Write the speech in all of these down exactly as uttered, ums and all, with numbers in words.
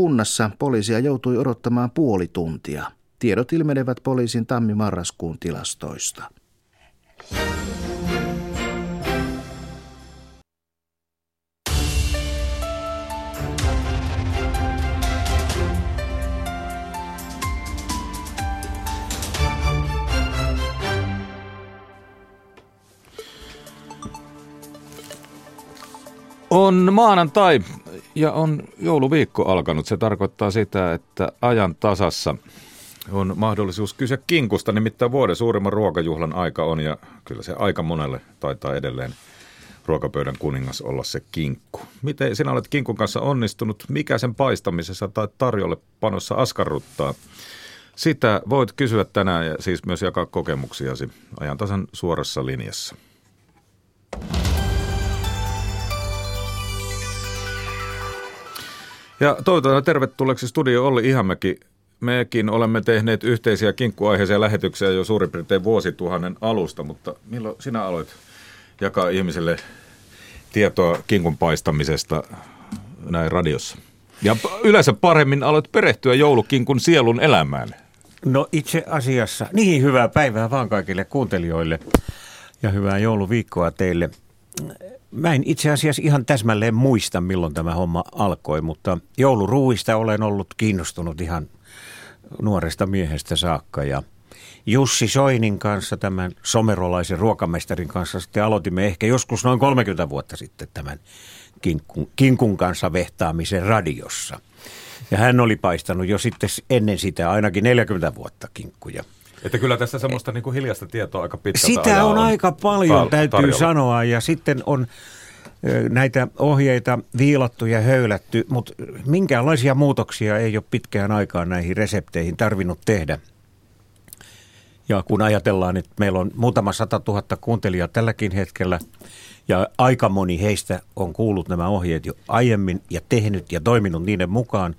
kunnassa poliisia joutui odottamaan puoli tuntia. Tiedot ilmenevät poliisin tammi-marraskuun tilastoista. On maanantai ja on jouluviikko alkanut. Se tarkoittaa sitä, että ajan tasassa on mahdollisuus kysyä kinkusta. Nimittäin vuoden suurimman ruokajuhlan aika on ja kyllä se aika monelle taitaa edelleen ruokapöydän kuningas olla se kinkku. Miten sinä olet kinkun kanssa onnistunut? Mikä sen paistamisessa tai tarjolle panossa askarruttaa? Sitä voit kysyä tänään ja siis myös jakaa kokemuksiasi ajan tasan suorassa linjassa. Ja toivotan tervetulleeksi studio Olli Ihamäki. Mekin olemme tehneet yhteisiä kinkkuaiheisia lähetyksiä jo suurin piirtein vuosituhannen alusta, mutta milloin sinä aloit jakaa ihmiselle tietoa kinkun paistamisesta näin radiossa? Ja yleensä paremmin aloit perehtyä joulukinkun sielun elämään. No itse asiassa, niin hyvää päivää vaan kaikille kuuntelijoille ja hyvää jouluviikkoa teille. Mä en itse asiassa ihan täsmälleen muista, milloin tämä homma alkoi, mutta jouluruuista olen ollut kiinnostunut ihan nuoresta miehestä saakka. Ja Jussi Soinin kanssa, tämän somerolaisen ruokamestarin kanssa, sitten aloitimme ehkä joskus noin kolmekymmentä vuotta sitten tämän kinkun, kinkun kanssa vehtaamisen radiossa. Ja hän oli paistanut jo sitten ennen sitä ainakin neljäkymmentä vuotta kinkkuja. Että kyllä tässä semmoista niin kuin hiljaista tietoa aika pitkältä ajaa. Sitä on aika paljon, tar- täytyy tarjolla. sanoa, ja sitten on näitä ohjeita viilattu ja höylätty, mutta minkäänlaisia muutoksia ei ole pitkään aikaan näihin resepteihin tarvinnut tehdä. Ja kun ajatellaan, että meillä on muutama satatuhatta kuuntelijaa tälläkin hetkellä, ja aika moni heistä on kuullut nämä ohjeet jo aiemmin ja tehnyt ja toiminut niiden mukaan,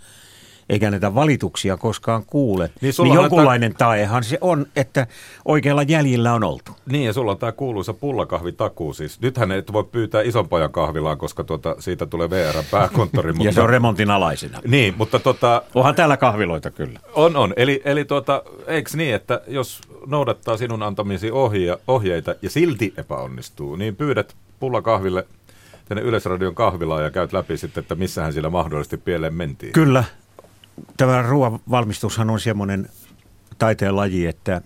eikä näitä valituksia koskaan kuule. Niin, niin jonkunlainen tämä taehan se on, että oikealla jäljellä on oltu. Niin, ja sulla on tämä kuuluisa pullakahvitakuu siis. Nythän et voi pyytää isompajan kahvilaan, koska tuota, siitä tulee V R-pääkonttori. Mutta... ja se on remontin alaisena. Niin, mutta tota... onhan täällä kahviloita kyllä. On, on. Eli, eli tuota, eikö niin, että jos noudattaa sinun antamisi ohje, ohjeita ja silti epäonnistuu, niin pyydät pullakahville tänne Yleisradion kahvilaan ja käyt läpi sitten, että missähän siellä mahdollisesti pieleen mentiin. Kyllä. Tämä ruoanvalmistushan on semmoinen taiteenlaji, että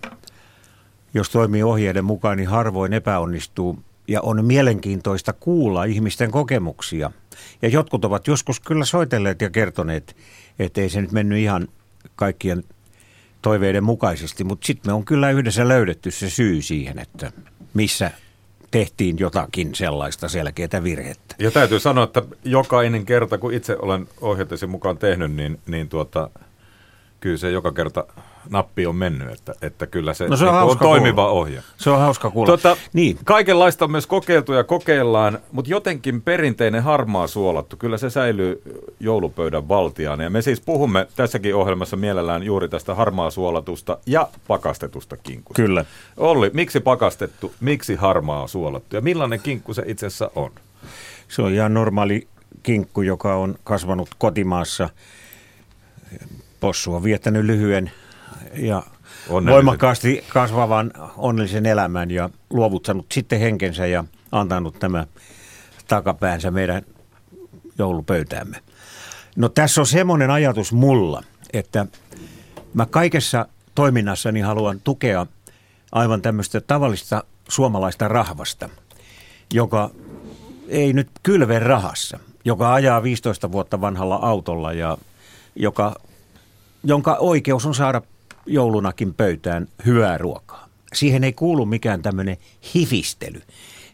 jos toimii ohjeiden mukaan, niin harvoin epäonnistuu ja on mielenkiintoista kuulla ihmisten kokemuksia. Ja jotkut ovat joskus kyllä soitelleet ja kertoneet, että ei se nyt mennyt ihan kaikkien toiveiden mukaisesti, mutta sitten me on kyllä yhdessä löydetty se syy siihen, että missä tehtiin jotakin sellaista selkeää virhettä. Ja täytyy sanoa, että jokainen kerta, kun itse olen ohjeitasi mukaan tehnyt, niin, niin tuota, kyllä se joka kerta nappi on mennyt, että, että kyllä se, no se on, niin on toimiva ohje. Se on hauska kuulla. Tuota, niin. Kaikenlaista on myös kokeiltu ja kokeillaan, mutta jotenkin perinteinen harmaa suolattu, kyllä se säilyy joulupöydän valtiaan. Ja me siis puhumme tässäkin ohjelmassa mielellään juuri tästä harmaa suolatusta ja pakastetusta kinkusta. Kyllä. Olli, miksi pakastettu, miksi harmaa suolattu ja millainen kinkku se itse asiassa on? Se on ihan normaali kinkku, joka on kasvanut kotimaassa. Possu on viettänyt lyhyen ja voimakkaasti kasvavan onnellisen elämän ja luovuttanut sitten henkensä ja antanut tämä takapäänsä meidän joulupöytäämme. No tässä on semmoinen ajatus mulla, että mä kaikessa toiminnassani haluan tukea aivan tämmöistä tavallista suomalaista rahvasta, joka ei nyt kylve rahassa, joka ajaa viisitoista vuotta vanhalla autolla ja joka, jonka oikeus on saada joulunakin pöytään hyvää ruokaa. Siihen ei kuulu mikään tämmöinen hifistely.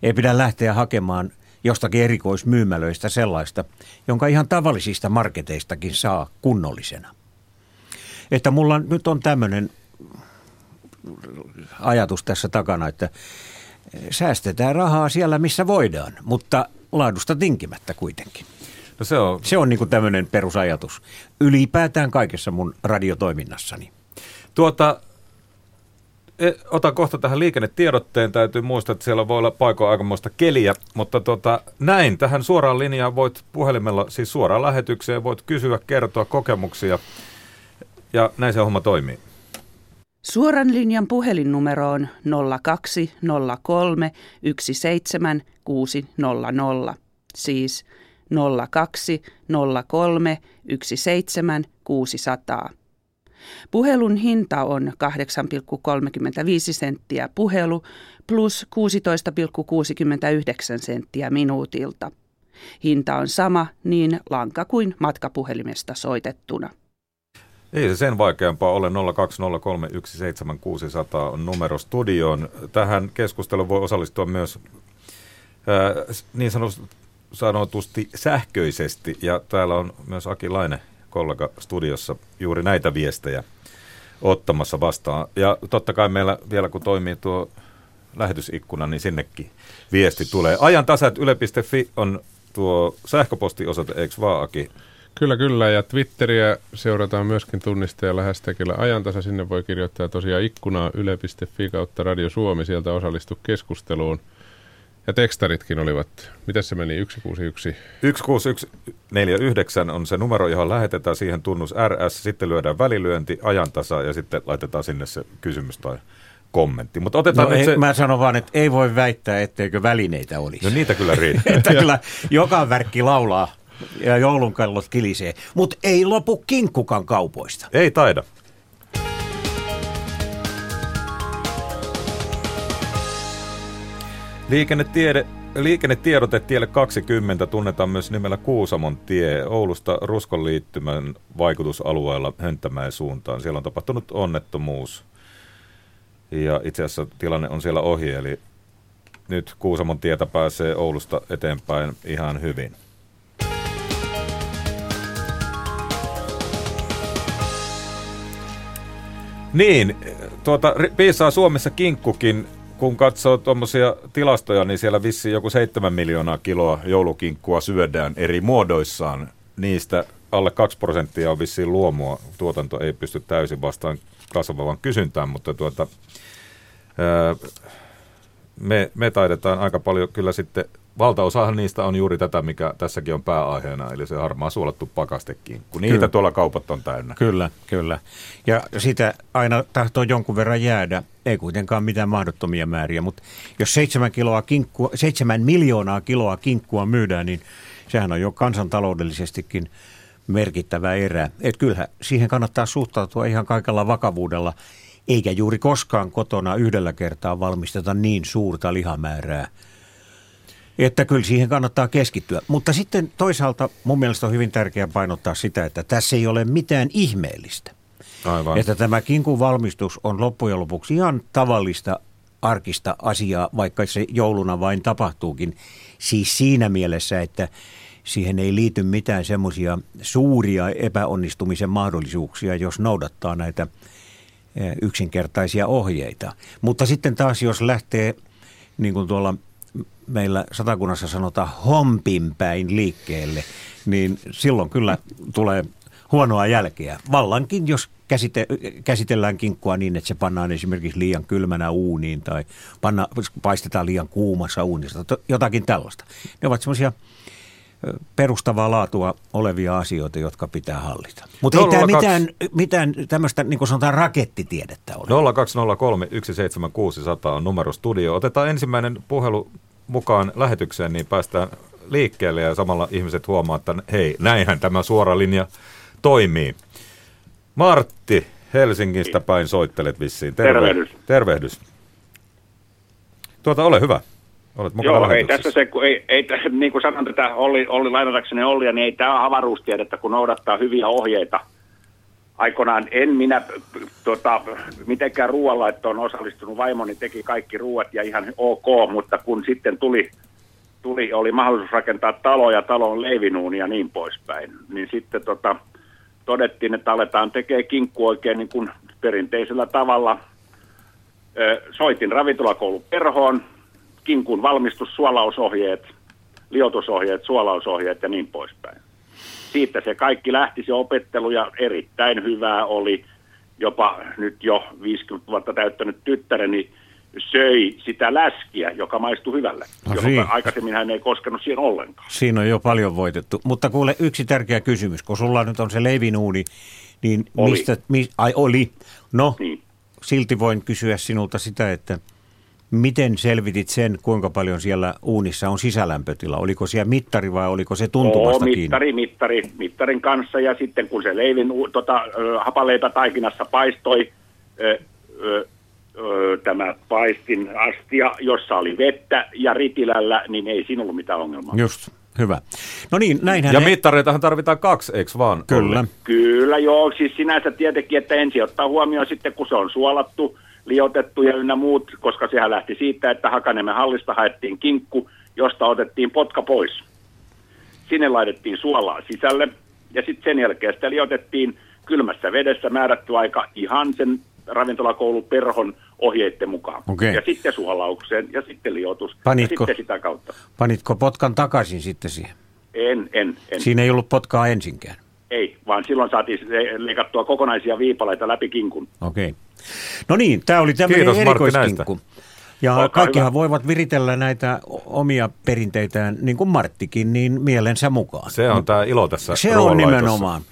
Ei pidä lähteä hakemaan jostakin erikoismyymälöistä sellaista, jonka ihan tavallisista marketeistakin saa kunnollisena. Että mulla nyt on tämmöinen ajatus tässä takana, että säästetään rahaa siellä, missä voidaan, mutta laadusta tinkimättä kuitenkin. No se on, se on niin kuin tämmöinen perusajatus ylipäätään kaikessa mun radiotoiminnassani. Tuota, otan kohta tähän liikennetiedotteen. Täytyy muistaa, että siellä voi olla paikoin aikamoista keliä, mutta tota, näin tähän suoraan linjaan voit puhelimella, siis suoraan lähetykseen, voit kysyä, kertoa kokemuksia ja näin se homma toimii. Suoran linjan puhelinnumero on nolla kaksi nolla kolme yksi seitsemän kuusi nolla nolla, siis nolla kaksi nolla kolme yksi seitsemän kuusi nolla nolla. Puhelun hinta on kahdeksan pilkku kolmekymmentäviisi senttiä puhelu plus kuusitoista pilkku kuusikymmentäyhdeksän senttiä minuutilta. Hinta on sama niin lanka kuin matkapuhelimesta soitettuna. Ei se sen vaikeampaa ole. nolla kaksi nolla kolme yksi seitsemän kuusi nolla nolla on numero studioon. Tähän keskusteluun voi osallistua myös ää, niin sanotusti sähköisesti. Ja täällä on myös Aki Laine, kollega studiossa, juuri näitä viestejä ottamassa vastaan. Ja totta kai meillä vielä kun toimii tuo lähetysikkuna, niin sinnekin viesti tulee. Ajantasa yle piste fi on tuo sähköpostiosoite, eikö vaan, Aki? Kyllä, kyllä. Ja Twitteriä seurataan myöskin tunnisteella hashtagilla Ajantasa. Sinne voi kirjoittaa tosiaan ikkunaa yle piste fi kautta Radio Suomi. Sieltä osallistu keskusteluun. Ja tekstaritkin olivat, mitäs se meni, yksi kuusi yksi? yksi kuusi yksi neljä yhdeksän on se numero, johon lähetetään, siihen tunnus R S, sitten lyödään välilyönti, Ajantasa ja sitten laitetaan sinne se kysymys tai kommentti. Mut otetaan no ei, se... Mä sanon vaan, että ei voi väittää, etteikö välineitä olisi. No niitä kyllä riittää. Että kyllä joka värkki laulaa ja joulunkallot kilisee, mutta ei lopu kinkkukan kaupoista. Ei taida. Liikennetiede, liikennetiedote tielle kaksikymmentä tunnetaan myös nimellä Kuusamon tie Oulusta Ruskon liittymän vaikutusalueella Höntämäen suuntaan. Siellä on tapahtunut onnettomuus ja itse asiassa tilanne on siellä ohi, eli nyt Kuusamon tietä pääsee Oulusta eteenpäin ihan hyvin. Niin, tuota, piisaa Suomessa kinkkukin. Kun katsoo tuommoisia tilastoja, niin siellä vissiin joku seitsemän miljoonaa kiloa joulukinkkua syödään eri muodoissaan. Niistä alle kaksi prosenttia on vissiin luomua. Tuotanto ei pysty täysin vastaan kasvavan kysyntään, mutta tuota, me, me taidetaan aika paljon kyllä sitten. Valtaosahan niistä on juuri tätä, mikä tässäkin on pääaiheena, eli se harmaa suolattu pakastekinkku. Niitä kyllä tuolla kaupat on täynnä. Kyllä, kyllä. Ja sitä aina tahtoo jonkun verran jäädä. Ei kuitenkaan mitään mahdottomia määriä, mutta jos seitsemän, kiloa kinkkua, seitsemän miljoonaa kiloa kinkkua myydään, niin sehän on jo kansantaloudellisestikin merkittävä erä. Et kyllähän siihen kannattaa suhtautua ihan kaikella vakavuudella, eikä juuri koskaan kotona yhdellä kertaa valmisteta niin suurta lihamäärää. Että kyllä siihen kannattaa keskittyä. Mutta sitten toisaalta mun mielestä on hyvin tärkeää painottaa sitä, että tässä ei ole mitään ihmeellistä. Aivan. Että tämä kinkun valmistus on loppujen lopuksi ihan tavallista arkista asiaa, vaikka se jouluna vain tapahtuukin. Siis siinä mielessä, että siihen ei liity mitään semmoisia suuria epäonnistumisen mahdollisuuksia, jos noudattaa näitä yksinkertaisia ohjeita. Mutta sitten taas, jos lähtee niin kuin tuolla meillä Satakunnassa sanotaan hompinpäin liikkeelle, niin silloin kyllä tulee huonoa jälkeä. Vallankin, jos käsite, käsitellään kinkkua niin, että se pannaan esimerkiksi liian kylmänä uuniin tai panna, paistetaan liian kuumassa uunissa, jotakin tällaista. Ne ovat semmoisia perustavaa laatua olevia asioita, jotka pitää hallita. Mutta ei tämä mitään, mitään tämmöistä, niin kuin sanotaan, rakettitiedettä ole. nolla kaksi nolla kolme yksi seitsemän kuusi nolla nolla on numero studio. Otetaan ensimmäinen puhelu mukaan lähetykseen, niin päästään liikkeelle ja samalla ihmiset huomaa, että hei, näinhän tämä suora linja toimii. Martti Helsingistä päin soittelet vissiin. Terve- Tervehdys. Tervehdys. Tuota, ole hyvä. Olet mukana. Joo, ei tässä se, kun ei, ei, niin kuin sanon tätä Olli, Olli lainatakseni Ollia, niin ei tämä ole avaruustiedettä, kun noudattaa hyviä ohjeita. Aikoinaan en minä tota, mitenkään ruoanlaittoon osallistunut, vaimoni teki kaikki ruoat ja ihan ok, mutta kun sitten tuli, tuli oli mahdollisuus rakentaa talo ja talon leivinuuni ja niin poispäin, niin sitten tota, todettiin, että aletaan tekee kinkku oikein niin kuin perinteisellä tavalla. Ö, soitin ravintolakoulu perhoon, kinkun valmistus, suolausohjeet, liotusohjeet, suolausohjeet ja niin poispäin. Siitä se kaikki lähti, se opettelu, ja erittäin hyvää oli. jopa nyt jo viisikymmentä vuotta täyttänyt tyttäreni söi sitä läskiä, joka maistui hyvälle. No siinä. Aikaisemmin hän ei koskenut siihen ollenkaan. Siinä on jo paljon voitettu. Mutta kuule, yksi tärkeä kysymys, kun sulla nyt on se leivinuuni, niin oli. Mistä, mi, ai oli, no niin. Silti voin kysyä sinulta sitä, että miten selvitit sen, kuinka paljon siellä uunissa on sisälämpötila? Oliko siellä mittari vai oliko se tuntumasta kiinni? mittari, mittari, mittarin kanssa ja sitten kun se leivin tota, hapaleipä taikinassa paistoi, ö, ö, ö, tämä paistin astia, jossa oli vettä ja ritilällä, niin ei siinä ollut mitään ongelmaa. Just, hyvä. No niin, näinhän. Ja he... mittareitahan tarvitaan kaksi, eikö vaan? Kyllä. Kyllä, joo, siis sinänsä tietenkin, että ensin ottaa huomioon sitten, kun se on suolattu, liotettu ja ynnä muut, koska sehän lähti siitä, että Hakaniemen hallista haettiin kinkku, josta otettiin potka pois. Sinne laitettiin suolaa sisälle ja sitten sen jälkeen sitä liotettiin kylmässä vedessä määrätty aika ihan sen ravintolakoulun perhon ohjeiden mukaan. Okay. Ja sitten suolaukseen ja sitten liotus panitko, ja sitten sitä kautta. Panitko potkan takaisin sitten siihen? En, en, en. Siinä ei ollut potkaa ensinkään? Ei, vaan silloin saatiin leikattua kokonaisia viipaleita läpi kinkun. Okei. Okay. No niin, tämä oli tämmöinen erikoiskinkku. Ja olkaa kaikkihan hyvä. Voivat viritellä näitä omia perinteitään, niin kuin Marttikin, niin mielensä mukaan. Se on tämä ilo tässä. Se on nimenomaan.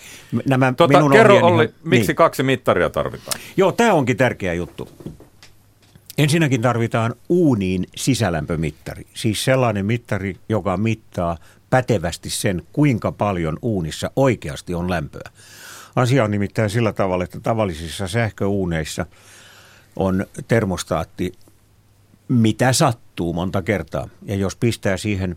Nämä tota, minun kerro omien, Olli, niin, miksi niin. kaksi mittaria tarvitaan? Joo, tämä onkin tärkeä juttu. Ensinnäkin tarvitaan uuniin sisälämpömittari. Siis sellainen mittari, joka mittaa pätevästi sen, kuinka paljon uunissa oikeasti on lämpöä. Asia on nimittäin sillä tavalla, että tavallisissa sähköuuneissa on termostaatti, mitä sattuu monta kertaa. Ja jos pistää siihen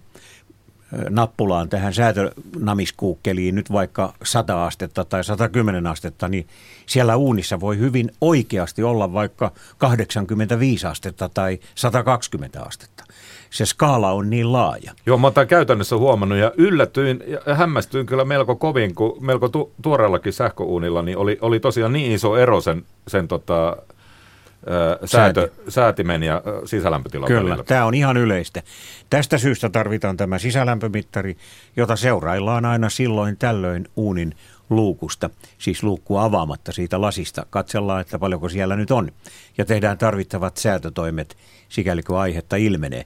nappulaan tähän säätönamiskuukkeliin nyt vaikka sata astetta tai sata kymmenen astetta, niin siellä uunissa voi hyvin oikeasti olla vaikka kahdeksankymmentäviisi astetta tai sata kaksikymmentä astetta. Se skaala on niin laaja. Joo, mä oon käytännössä huomannut ja yllätyin ja hämmästyin kyllä melko kovin, kun melko tu- tuoreellakin sähköuunilla niin oli, oli tosiaan niin iso ero sen, sen tota, ää, säätö, säätimen ja sisälämpötilan kyllä, välillä. Tämä on ihan yleistä. Tästä syystä tarvitaan tämä sisälämpömittari, jota seuraillaan aina silloin tällöin uunin luukusta, siis luukkua avaamatta siitä lasista. Katsellaan, että paljonko siellä nyt on ja tehdään tarvittavat säätötoimet, sikäli kun aihetta ilmenee.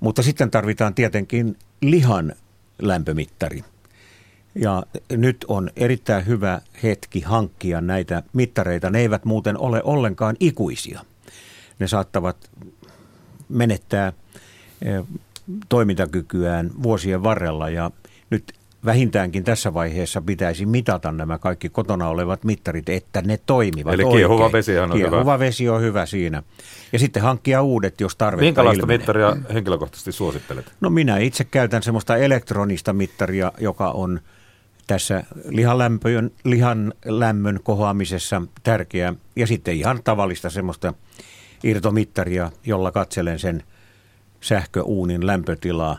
Mutta sitten tarvitaan tietenkin lihan lämpömittari. Ja nyt on erittäin hyvä hetki hankkia näitä mittareita. Ne eivät muuten ole ollenkaan ikuisia. Ne saattavat menettää toimintakykyään vuosien varrella ja nyt vähintäänkin tässä vaiheessa pitäisi mitata nämä kaikki kotona olevat mittarit, että ne toimivat eli oikein. Eli kiehuva vesi on hyvä. Kiehuva vesi on hyvä siinä. Ja sitten hankkia uudet, jos tarvetta minkälaista ilmenee. Mittaria henkilökohtaisesti suosittelet? No minä itse käytän semmoista elektronista mittaria, joka on tässä lihalämpön, lihan lämmön kohoamisessa tärkeä. Ja sitten ihan tavallista semmoista irtomittaria, jolla katselen sen sähköuunin lämpötilaa.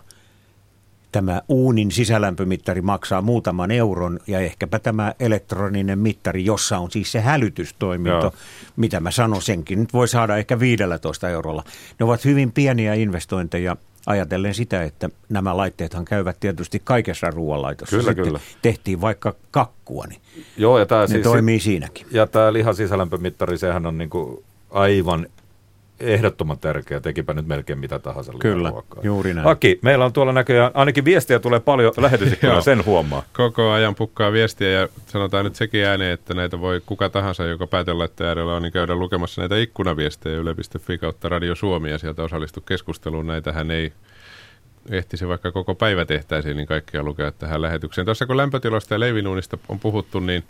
Tämä uunin sisälämpömittari maksaa muutaman euron ja ehkäpä tämä elektroninen mittari, jossa on siis se hälytystoiminto, joo. Mitä mä sanon senkin, nyt voi saada ehkä viisitoista eurolla. Ne ovat hyvin pieniä investointeja ajatellen sitä, että nämä laitteethan käyvät tietysti kaikessa ruoanlaitossa. Kyllä, sitten kyllä. Tehtiin vaikka kakkua, niin joo, ja tää ne siis toimii siinäkin. Ja tämä lihan sisälämpömittari, sehän on niinku aivan ehdottoman tärkeä, tekipä nyt melkein mitä tahansa. Kyllä, ruokaa. Juuri näin. Aki, meillä on tuolla näköjään, ainakin viestiä tulee paljon, lähetysikkoja sen huomaa. Koko ajan pukkaa viestiä ja sanotaan nyt sekin ääneen, että näitä voi kuka tahansa, joka päätelaitteen äärellä on, niin käydä lukemassa näitä ikkunaviestejä yle piste fi kautta Radio Suomi ja sieltä osallistu keskusteluun. Näitähän ei ehtisi vaikka koko päivä tehtäisiin, niin kaikkia lukea tähän lähetykseen. Tuossa kun lämpötilasta ja leivinuunista on puhuttu, niin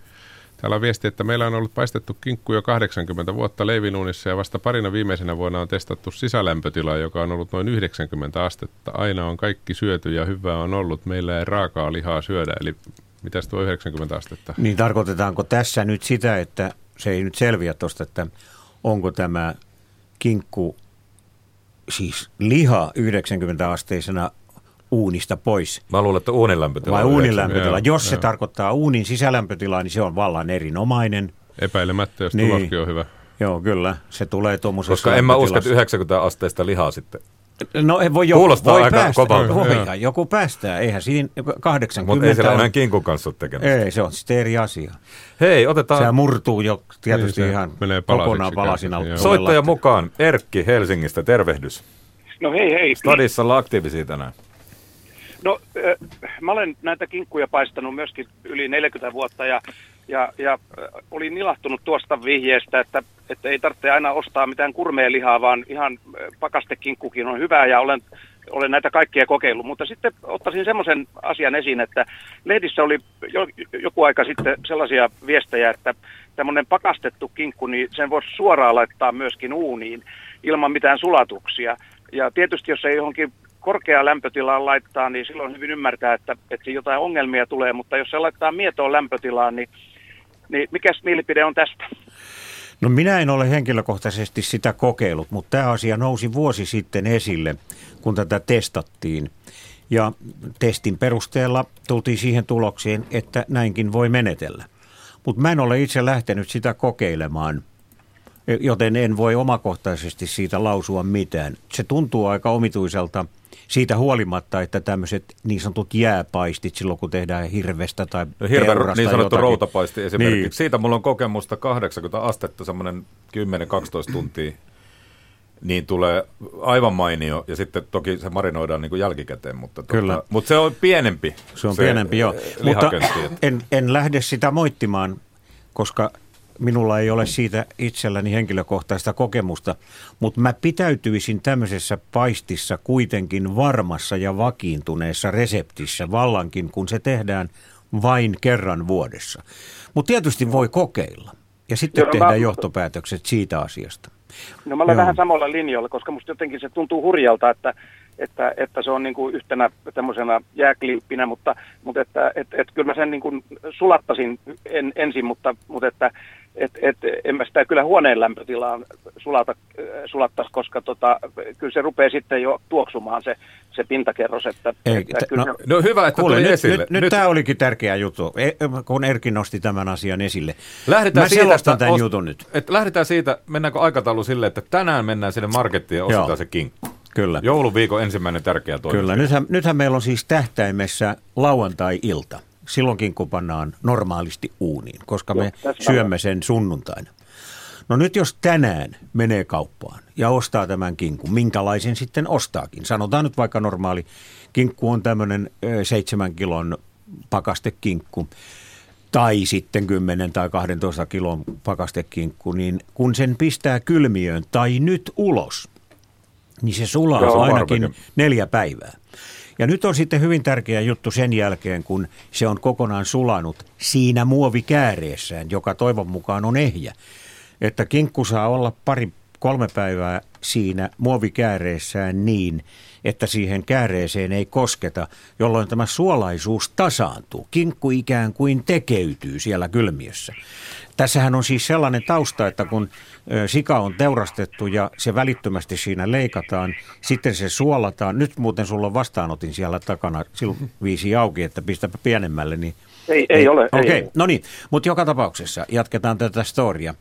täällä on viesti, että meillä on ollut paistettu kinkku jo kahdeksankymmentä vuotta leivinuunissa ja vasta parina viimeisenä vuonna on testattu sisälämpötilaa, joka on ollut noin yhdeksänkymmentä astetta. Aina on kaikki syöty ja hyvää on ollut. Meillä ei raakaa lihaa syödä, eli mitäs tuo yhdeksänkymmentä astetta? Niin tarkoitetaanko tässä nyt sitä, että se ei nyt selviä tuosta, että onko tämä kinkku, siis liha yhdeksänkymmentä asteisena uunista pois. Mä luulen, että uunin lämpötila. Vai uunin lämpötila. Jos se joo. tarkoittaa uunin sisälämpötilaa, niin se on vallan erinomainen. Epäilemättä, jos niin. tuloskin on hyvä. Joo, kyllä. Se tulee tuommoisessa koska en mä usko, että yhdeksänkymmentä asteista lihaa sitten No voi joku, kuulostaa voi aika kovalta. Voihan joku päästää, eihän siinä kahdeksankymmentä. Mutta ei siellä enää kinkun kanssa ole tekemistä. Ei, se on sitten eri asia. Hei, otetaan. Se murtuu jo tietysti niin, ihan kokonaan palasin alta. Soittaja mukaan, Erkki Helsingistä, tervehdys. No hei hei. Stadissa ollaan aktiivisia tänään. No mä olen näitä kinkkuja paistanut myöskin yli neljäkymmentä vuotta ja, ja, ja olin ilahtunut tuosta vihjeestä, että, että ei tarvitse aina ostaa mitään kurmeelihaa, vaan ihan pakastekinkkukin on hyvää ja olen, olen näitä kaikkia kokeillut. Mutta sitten ottaisin semmoisen asian esiin, että lehdissä oli jo, joku aika sitten sellaisia viestejä, että tämmöinen pakastettu kinkku, niin sen voisi suoraan laittaa myöskin uuniin ilman mitään sulatuksia. Ja tietysti jos ei johonkin korkeaa lämpötilaa laittaa, niin silloin hyvin ymmärtää, että, että jotain ongelmia tulee, mutta jos se laittaa mietoon lämpötilaan, niin, niin mikäs mielipide on tästä? No minä en ole henkilökohtaisesti sitä kokeillut, mutta tämä asia nousi vuosi sitten esille, kun tätä testattiin. Ja testin perusteella tultiin siihen tulokseen, että näinkin voi menetellä. Mutta mä en ole itse lähtenyt sitä kokeilemaan, joten en voi omakohtaisesti siitä lausua mitään. Se tuntuu aika omituiselta. Siitä huolimatta, että tämmöiset niin sanotut jääpaistit silloin, kun tehdään hirvestä tai hirve, peurasta. Niin sanottu jotakin. Routapaisti esimerkiksi. Niin. Siitä mulla on kokemusta kahdeksankymmentä astetta, semmoinen kymmenen kaksitoista tuntia, niin tulee aivan mainio. Ja sitten toki se marinoidaan niin kuin jälkikäteen, mutta, tuota, mutta se on pienempi. Se on se pienempi, joo. Mutta en, en lähde sitä moittimaan, koska minulla ei ole siitä itselläni henkilökohtaista kokemusta, mutta mä pitäytyisin tämmöisessä paistissa kuitenkin varmassa ja vakiintuneessa reseptissä vallankin, kun se tehdään vain kerran vuodessa. Mutta tietysti voi kokeilla ja sitten Joo, tehdään mä... johtopäätökset siitä asiasta. No mä olen Joo. vähän samalla linjalla, koska musta jotenkin se tuntuu hurjalta, että Että, että se on niin kuin yhtenä tämmöisenä jääklimppinä, mutta, mutta että, et, et kyllä mä sen niin kuin sulattasin en, ensin, mutta, mutta että, et, et, en mä sitä kyllä huoneen lämpötilaan sulata, sulattaisi, koska tota, kyllä se rupeaa sitten jo tuoksumaan se, se pintakerros. Että, Ei, että t- kyllä no, se... no hyvä, että Kuule, tuli nyt, esille. Nyt, nyt, nyt tämä olikin tärkeä juttu, kun Erkki nosti tämän asian esille. Lähdetään mä selostan tämän ost... jutun nyt. Et lähdetään siitä, mennäänkö aikataulu silleen, että tänään mennään sinne markettiin ja ostetaan se kinkku. Kyllä. Jouluviikon ensimmäinen tärkeä toimi. Kyllä. Nythän, nythän meillä on siis tähtäimessä lauantai-ilta, silloinkin kun pannaan normaalisti uuniin, koska me Joo, syömme sen sunnuntaina. No nyt jos tänään menee kauppaan ja ostaa tämän kinkun, minkälaisen sitten ostaakin? Sanotaan nyt vaikka normaali kinkku on tämmöinen seitsemän kilon pakastekinkku tai sitten kymmenen tai kahdentoista kilon pakastekinkku, niin kun sen pistää kylmiöön tai nyt ulos, niin se sulaa Joo, ainakin varmasti. neljä päivää. Ja nyt on sitten hyvin tärkeä juttu sen jälkeen, kun se on kokonaan sulanut siinä muovikääreessään, joka toivon mukaan on ehjä. Että kinkku saa olla pari, kolme päivää siinä muovikääreessään niin, että siihen kääreeseen ei kosketa, jolloin tämä suolaisuus tasaantuu. Kinkku ikään kuin tekeytyy siellä kylmiössä. Tässähän on siis sellainen tausta, että kun sika on teurastettu ja se välittömästi siinä leikataan, sitten se suolataan. Nyt muuten sulla on vastaanotin siellä takana, silloin viisi auki, että pistäpä pienemmälle. Niin... Ei, ei ole. Okei, okay. No niin, mutta joka tapauksessa jatketaan tätä storia.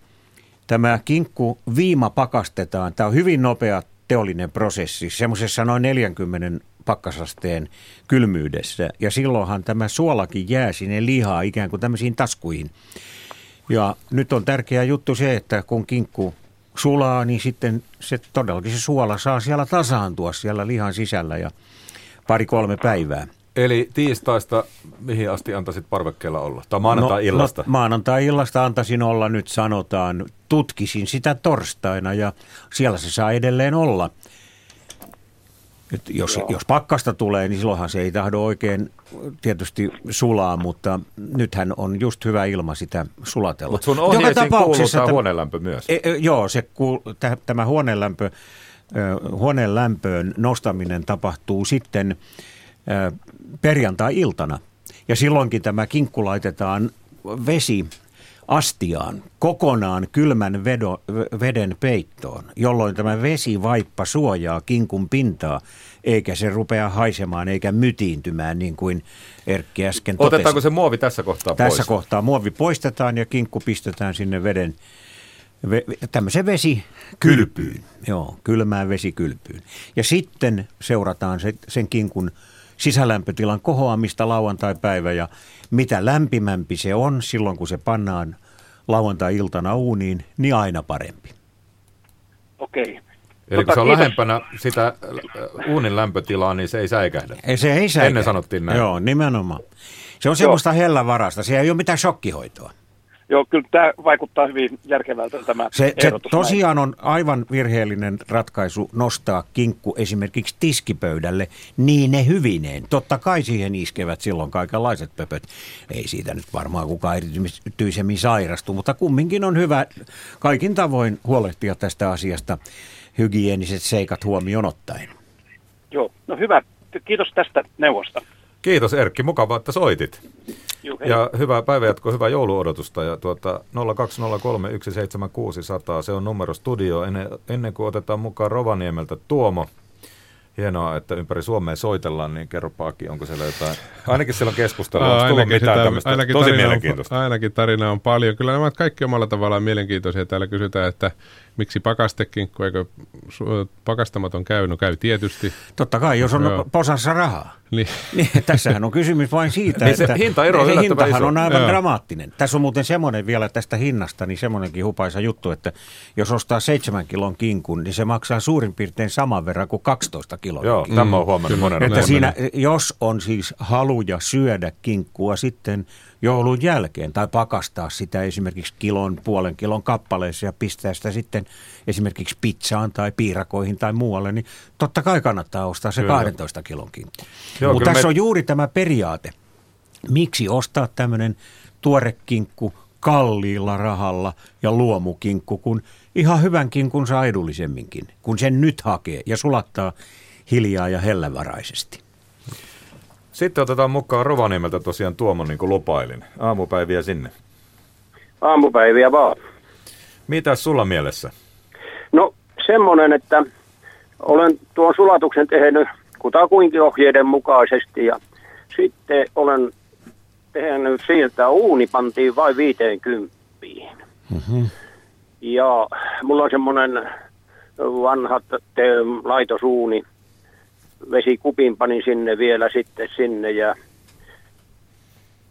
Tämä kinkku viima pakastetaan. Tämä on hyvin nopea teollinen prosessi, semmoisessa noin neljäkymmentä pakkasasteen kylmyydessä. Ja silloinhan tämä suolakin jää sinne lihaa ikään kuin tämmöisiin taskuihin. Ja nyt on tärkeä juttu se, että kun kinkku sulaa, niin sitten se todellakin se suola saa siellä tasaantua siellä lihan sisällä ja pari-kolme päivää. Eli tiistaista mihin asti antaisit parvekkeella olla? Tai maanantai-illasta? No, no, maanantai-illasta antaisin olla nyt sanotaan. Tutkisin sitä torstaina ja siellä se saa edelleen olla. Jos, jos pakkasta tulee, niin silloinhan se ei tahdo oikein tietysti sulaa, mutta nythän on just hyvä ilma sitä sulatella. Mutta sun ohjeisiin kuuluu tämä huoneenlämpö myös. E, e, joo, se kuul, täh, tämä huoneenlämpö, huoneenlämpöön nostaminen tapahtuu sitten e, perjantai-iltana. Ja silloinkin tämä kinkku laitetaan vesi astiaan kokonaan kylmän vedo, veden peittoon, jolloin tämä vesivaippa suojaa kinkun pintaa, eikä se rupea haisemaan eikä mytiintymään niin kuin Erkki äsken totesi. Otetaanko se muovi tässä kohtaa pois? Tässä kohtaa muovi poistetaan ja kinkku pistetään sinne veden ve, tämmöisen vesikylpyyn. Joo, kylmään vesikylpyyn. Ja sitten seurataan se, sen kinkun sisälämpötilan kohoamista lauantai-päivä ja mitä lämpimämpi se on silloin, kun se pannaan lauantai-iltana uuniin, niin aina parempi. Okei. Eli kun se on lähempänä sitä uunin lämpötilaa, niin se ei säikähdä. Ei, se ei säikähdä. Ennen sanottiin näin. Joo, nimenomaan. Se on semmoista hellävarasta. Se ei ole mitään shokkihoitoa. Joo, kyllä tämä vaikuttaa hyvin järkevältä tämä se, se tosiaan on aivan virheellinen ratkaisu nostaa kinkku esimerkiksi tiskipöydälle niin ne hyvineen. Totta kai siihen iskevät silloin kaikenlaiset pöpöt. Ei siitä nyt varmaan kukaan erityisemmin sairastu, mutta kumminkin on hyvä kaikin tavoin huolehtia tästä asiasta hygieeniset seikat huomioon ottaen. Joo, no hyvä. Kiitos tästä neuvosta. Kiitos Erkki, mukavaa, että soitit. Juh, ja hyvää päivänjatkoa, hyvää jouluodotusta. Ja tuota, nolla kaksi nolla kolme yksi seitsemän kuusi nolla nolla, se on numero studio. Ennen, ennen kuin otetaan mukaan Rovaniemeltä Tuomo, hienoa, että ympäri Suomea soitellaan, niin kerro Paaki, onko siellä jotain. Ainakin siellä on keskustelua, onko tullut mitään tämmöistä tosi mielenkiintoista. On, ainakin tarina on paljon. Kyllä nämä ovat kaikki omalla tavallaan mielenkiintoisia. Täällä kysytään, että miksi pakastekinkku, eikö pakastamaton käy? No käy tietysti. Totta kai, jos on joo. posassa rahaa. Niin. Niin, tässähän on kysymys vain siitä, niin se että hintaero se hintahan iso. On aivan joo. dramaattinen. Tässä on muuten semmoinen vielä tästä hinnasta, niin semmoinenkin hupaisa juttu, että jos ostaa seitsemän kilon kinkun, niin se maksaa suurin piirtein saman verran kuin kaksitoista kilon. Joo, mm. tämä on huomannut monen. Että siinä, jos on siis haluja syödä kinkkua sitten joulun jälkeen tai pakastaa sitä esimerkiksi kilon, puolen kilon kappaleessa ja pistää sitä sitten esimerkiksi pizzaan tai piirakoihin tai muualle, niin totta kai kannattaa ostaa se kyllä. kahdentoista kilon kinkku. Mutta tässä me... on juuri tämä periaate. Miksi ostaa tämmöinen tuorekinkku kalliilla rahalla ja luomukinkku, kun ihan hyvän kinkun saa edullisemminkin, kun sen nyt hakee ja sulattaa hiljaa ja hellävaraisesti. Sitten otetaan mukaan Rovaniemeltä tosiaan Tuomo, niin kuin lupailin. Aamupäiviä sinne. Aamupäiviä vaan. Mitäs sulla mielessä? No semmoinen, että olen tuon sulatuksen tehnyt kutakuinkin ohjeiden mukaisesti ja sitten olen tehnyt siirtää uuni pantiin vain viiteenkymppiin. Mm-hmm. Ja mulla on semmoinen vanha laitosuuni. Vesikupin panin sinne vielä sitten sinne ja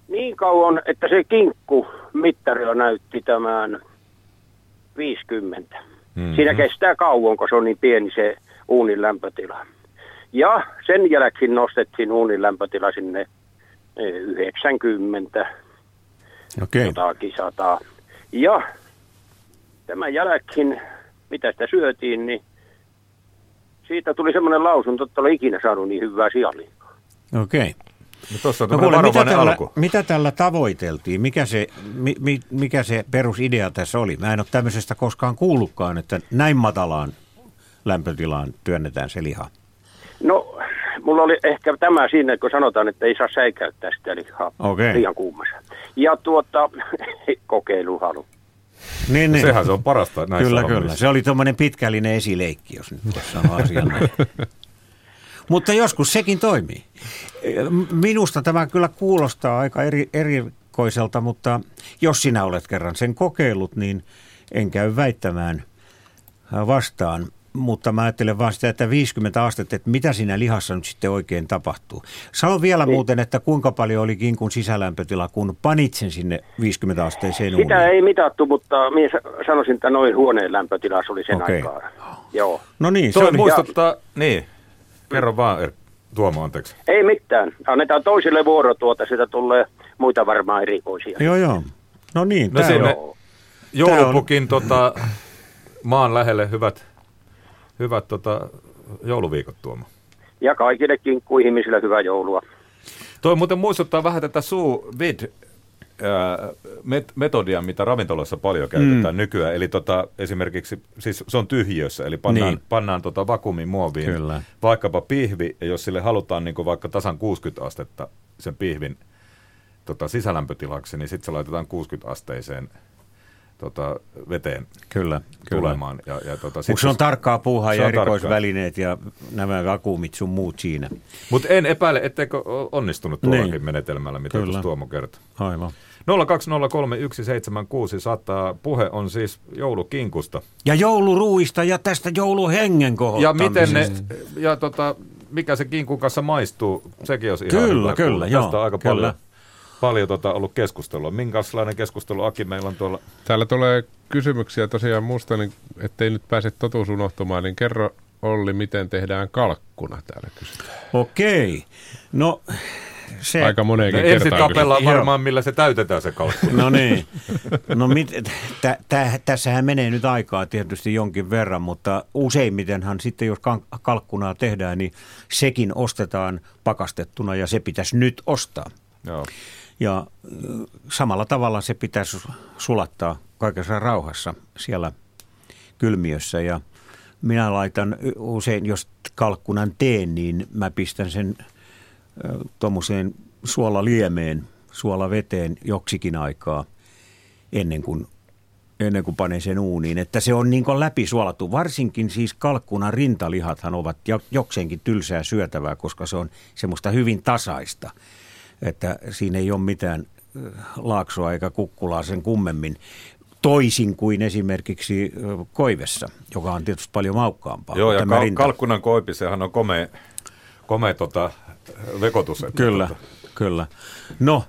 niin kauan, että se kinkku mittarilla näytti tämän viisikymmentä. Mm-hmm. Siinä kestää kauan, kun se on niin pieni se uunin lämpötila. Ja sen jälkeen nostettiin uunin lämpötila sinne yhdeksänkymmentä, okay. jotakin sataa. Ja tämän jälkeen, mitä sitä syötiin, niin siitä tuli semmoinen lausunto, että olen ikinä saanut niin hyvää sianlihaa. Okei. Okay. No, no, mitä, mitä tällä tavoiteltiin? Mikä se, mi, mi, mikä se perusidea tässä oli? Mä en ole tämmöisestä koskaan kuullutkaan, että näin matalaan lämpötilaan työnnetään se liha. No, mulla oli ehkä tämä siinä, kun sanotaan, että ei saa säikäyttää sitä lihaa okay. liian kuumassa. Ja tuota, kokeiluhalu. Niin, niin. Sehän se on parasta näissä kyllä, hommissa. Kyllä. Se oli tuommoinen pitkällinen esileikki, jos nyt sanoo asian. Mutta joskus sekin toimii. Minusta tämä kyllä kuulostaa aika eri, erikoiselta, mutta jos sinä olet kerran sen kokeillut, niin en käy väittämään vastaan. Mutta mä ajattelen vaan sitä, että viisikymmentä astetta, että mitä siinä lihassa nyt sitten oikein tapahtuu. Sano vielä niin. muuten, että kuinka paljon oli kinkun sisälämpötila, kun panit sen sinne viisikymmentä asteeseen uuniin. Sitä ei mitattu, mutta minä sanoisin, että noin huoneen lämpötilassa oli sen okay. aikaan. Joo. No niin, se oli muistuttaa. Ja... Niin, kerro vaan Tuomo, anteeksi. Ei mitään. Annetaan toisille vuorotuota, sitä tulee muita varmaan erikoisia. Joo, joo. No niin, no tämä on. Joulupukin tota, maan lähelle hyvät... Hyvät tota, jouluviikot, Tuomo. Ja kaikille kinkkuihmisille hyvää joulua. Toi muuten muistuttaa vähän tätä sous-vide-metodia, mitä ravintolassa paljon käytetään mm. nykyään. Eli tota, esimerkiksi, siis se on tyhjiössä, eli pannaan, niin. pannaan tota vakuumimuoviin kyllä. vaikkapa pihvi, ja jos sille halutaan niin vaikka tasan kuusikymmentä astetta sen pihvin tota, sisälämpötilaksi, niin sitten se laitetaan kuusikymmentä asteeseen. Tota, veteen kyllä, tulemaan. Kyllä. Ja, ja tota, sit se on tarkkaa puuhaa ja erikoisvälineet tarkkaa. Ja nämä vakuumit sun muut siinä. Mutta en epäile, etteikö onnistunut tuollakin niin. menetelmällä, mitä tuossa Tuomo kertoo. Aivan. nolla kaksi nolla kolme yksi seitsemän kuusi nolla nolla. Puhe on siis joulukinkusta. Ja jouluruuista ja tästä jouluhengen kohottamisesta. Ja miten ne, ja tota, mikä se kinkun kanssa maistuu, sekin olisi ihan kyllä, hyvä. Kyllä, kyllä. Tästä joo, on aika kyllä. paljon, paljon tota ollut keskustelua. Minkälainen keskustelu, Aki, meillä on tuolla? Täällä tulee kysymyksiä tosiaan musta, niin ettei nyt pääse totuus unohtumaan, niin kerro, Olli, miten tehdään kalkkuna, täällä kysytään. Okei, no se... Aika moneenkin no, kertaan. Ensin tapellaan varmaan, millä se täytetään se kalkkuna. No niin, no mit, tä, tä, tässähän menee nyt aikaa tietysti jonkin verran, mutta useimmitenhan sitten, jos kalkkunaa tehdään, niin sekin ostetaan pakastettuna ja se pitäisi nyt ostaa. Joo. Ja samalla tavalla se pitäisi sulattaa kaikessa rauhassa siellä kylmiössä ja minä laitan usein, jos kalkkunan teen, niin mä pistän sen tuommoiseen suolaliemeen, suolaveteen joksikin aikaa ennen kuin, ennen kuin panen sen uuniin. Että se on niin kuin läpisuolattu. Varsinkin siis kalkkunan rintalihathan ovat jokseenkin tylsää syötävää, koska se on semmoista hyvin tasaista, että siinä ei ole mitään laaksoa eikä kukkulaa sen kummemmin. Toisin kuin esimerkiksi koivessa, joka on tietysti paljon maukkaampaa. Joo, ja kal- rinta... kalkkunan koipi, sehän on komea, komea tota, vekotus. Kyllä, tota. kyllä. No,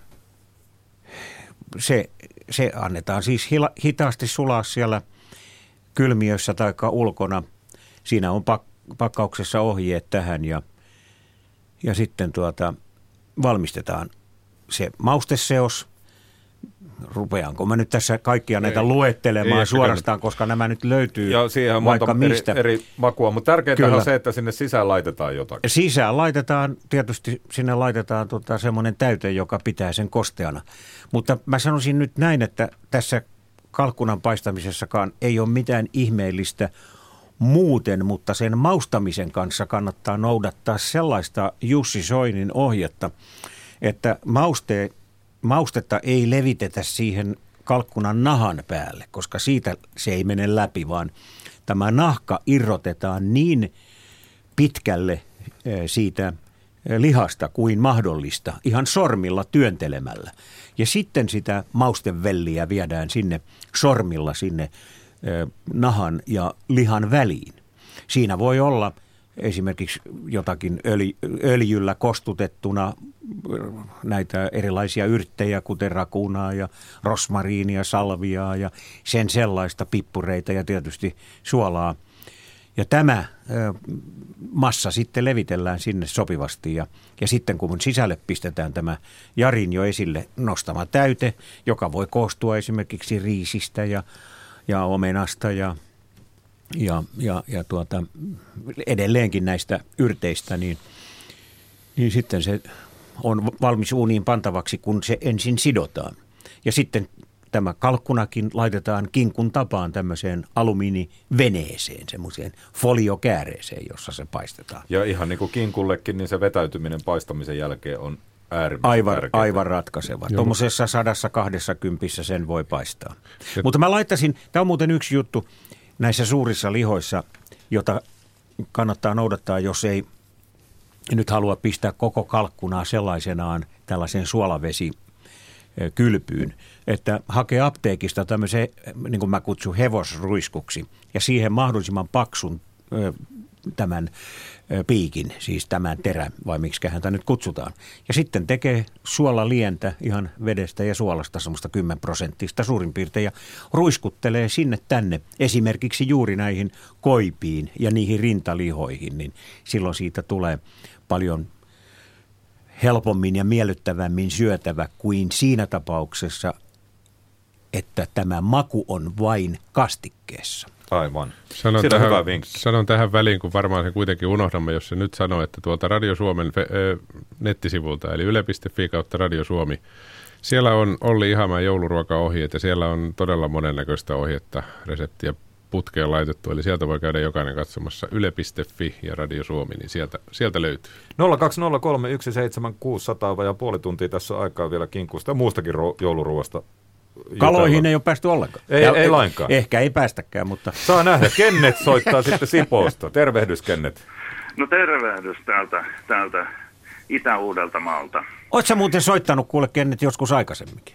se, se annetaan siis hila- hitaasti sulaa siellä kylmiössä tai ulkona. Siinä on pak- pakkauksessa ohjeet tähän ja, ja sitten tuota, valmistetaan se mausteseos. Rupeanko mä nyt tässä kaikkia näitä ei, luettelemaan ei, suorastaan, koska nämä nyt löytyy ja siihen vaikka mistä. Eri, eri makua, mutta tärkeintä on se, että sinne sisään laitetaan jotakin. Sisään laitetaan, tietysti sinne laitetaan tota semmoinen täyte, joka pitää sen kosteana. Mutta mä sanoisin nyt näin, että tässä kalkkunan paistamisessakaan ei ole mitään ihmeellistä muuten, mutta sen maustamisen kanssa kannattaa noudattaa sellaista Jussi Soinin ohjetta, että maustee maustetta ei levitetä siihen kalkkunan nahan päälle, koska siitä se ei mene läpi, vaan tämä nahka irrotetaan niin pitkälle siitä lihasta kuin mahdollista, ihan sormilla työntelemällä. Ja sitten sitä maustevelliä viedään sinne sormilla sinne nahan ja lihan väliin. Siinä voi olla esimerkiksi jotakin öljyllä kostutettuna näitä erilaisia yrttejä, kuten rakunaa ja rosmariinia, salviaa ja sen sellaista, pippureita ja tietysti suolaa. Ja tämä massa sitten levitellään sinne sopivasti ja, ja sitten kun sisälle pistetään tämä Jarin jo esille nostama täyte, joka voi koostua esimerkiksi riisistä ja, ja omenasta ja Ja, ja, ja tuota, edelleenkin näistä yrteistä, niin, niin sitten se on valmis uuniin pantavaksi, kun se ensin sidotaan. Ja sitten tämä kalkkunakin laitetaan kinkun tapaan tämmöiseen alumiiniveneeseen, semmoiseen foliokääreeseen, jossa se paistetaan. Ja ihan niin kuin kinkullekin, niin se vetäytyminen paistamisen jälkeen on äärimmäisen aivan, tärkeää. Aivan ratkaiseva. Tuommoisessa sata kaksikymmentä sen voi paistaa. Ja. Mutta mä laittaisin, tämä on muuten yksi juttu, näissä suurissa lihoissa, jota kannattaa noudattaa, jos ei nyt halua pistää koko kalkkunaa sellaisenaan tällaiseen suolavesikylpyyn, että hakee apteekista tämmöisen, niin kuin mä kutsun hevosruiskuksi, ja siihen mahdollisimman paksun tämän piikin, siis tämän terän, vai miksiköhän tämä nyt kutsutaan. Ja sitten tekee suolalientä ihan vedestä ja suolasta semmoista kymmenen prosenttista suurin piirtein ja ruiskuttelee sinne tänne esimerkiksi juuri näihin koipiin ja niihin rintalihoihin, niin silloin siitä tulee paljon helpommin ja miellyttävämmin syötävä kuin siinä tapauksessa, että tämä maku on vain kastikkeessa. Aivan. Sanon tähän, sanon tähän väliin, kun varmaan se kuitenkin unohdamme, jos se nyt sanoo, että tuolta Radio Suomen ö, nettisivulta, eli yle piste fi kautta Radio Suomi, siellä on Olli Ihamäen jouluruokaohjeet ja siellä on todella monennäköistä ohjetta, reseptiä putkeen laitettu, eli sieltä voi käydä jokainen katsomassa yle piste fi ja Radio Suomi, niin sieltä, sieltä löytyy. nolla kaksi nolla kolme yksi seitsemän kuusi nolla nolla ja puoli tuntia tässä on aikaa vielä kinkusta ja muustakin ro- jouluruoasta. Kaloihin ei ole päästy ollenkaan. Ei, ei lainkaan. Ehkä ei päästäkään, mutta... Saa nähdä. Kennet soittaa sitten Sipoosta. Tervehdys, Kennet. No tervehdys täältä, täältä Itä-Uudeltamaalta. Oletko sä muuten soittanut kuule, Kennet, joskus aikaisemminkin?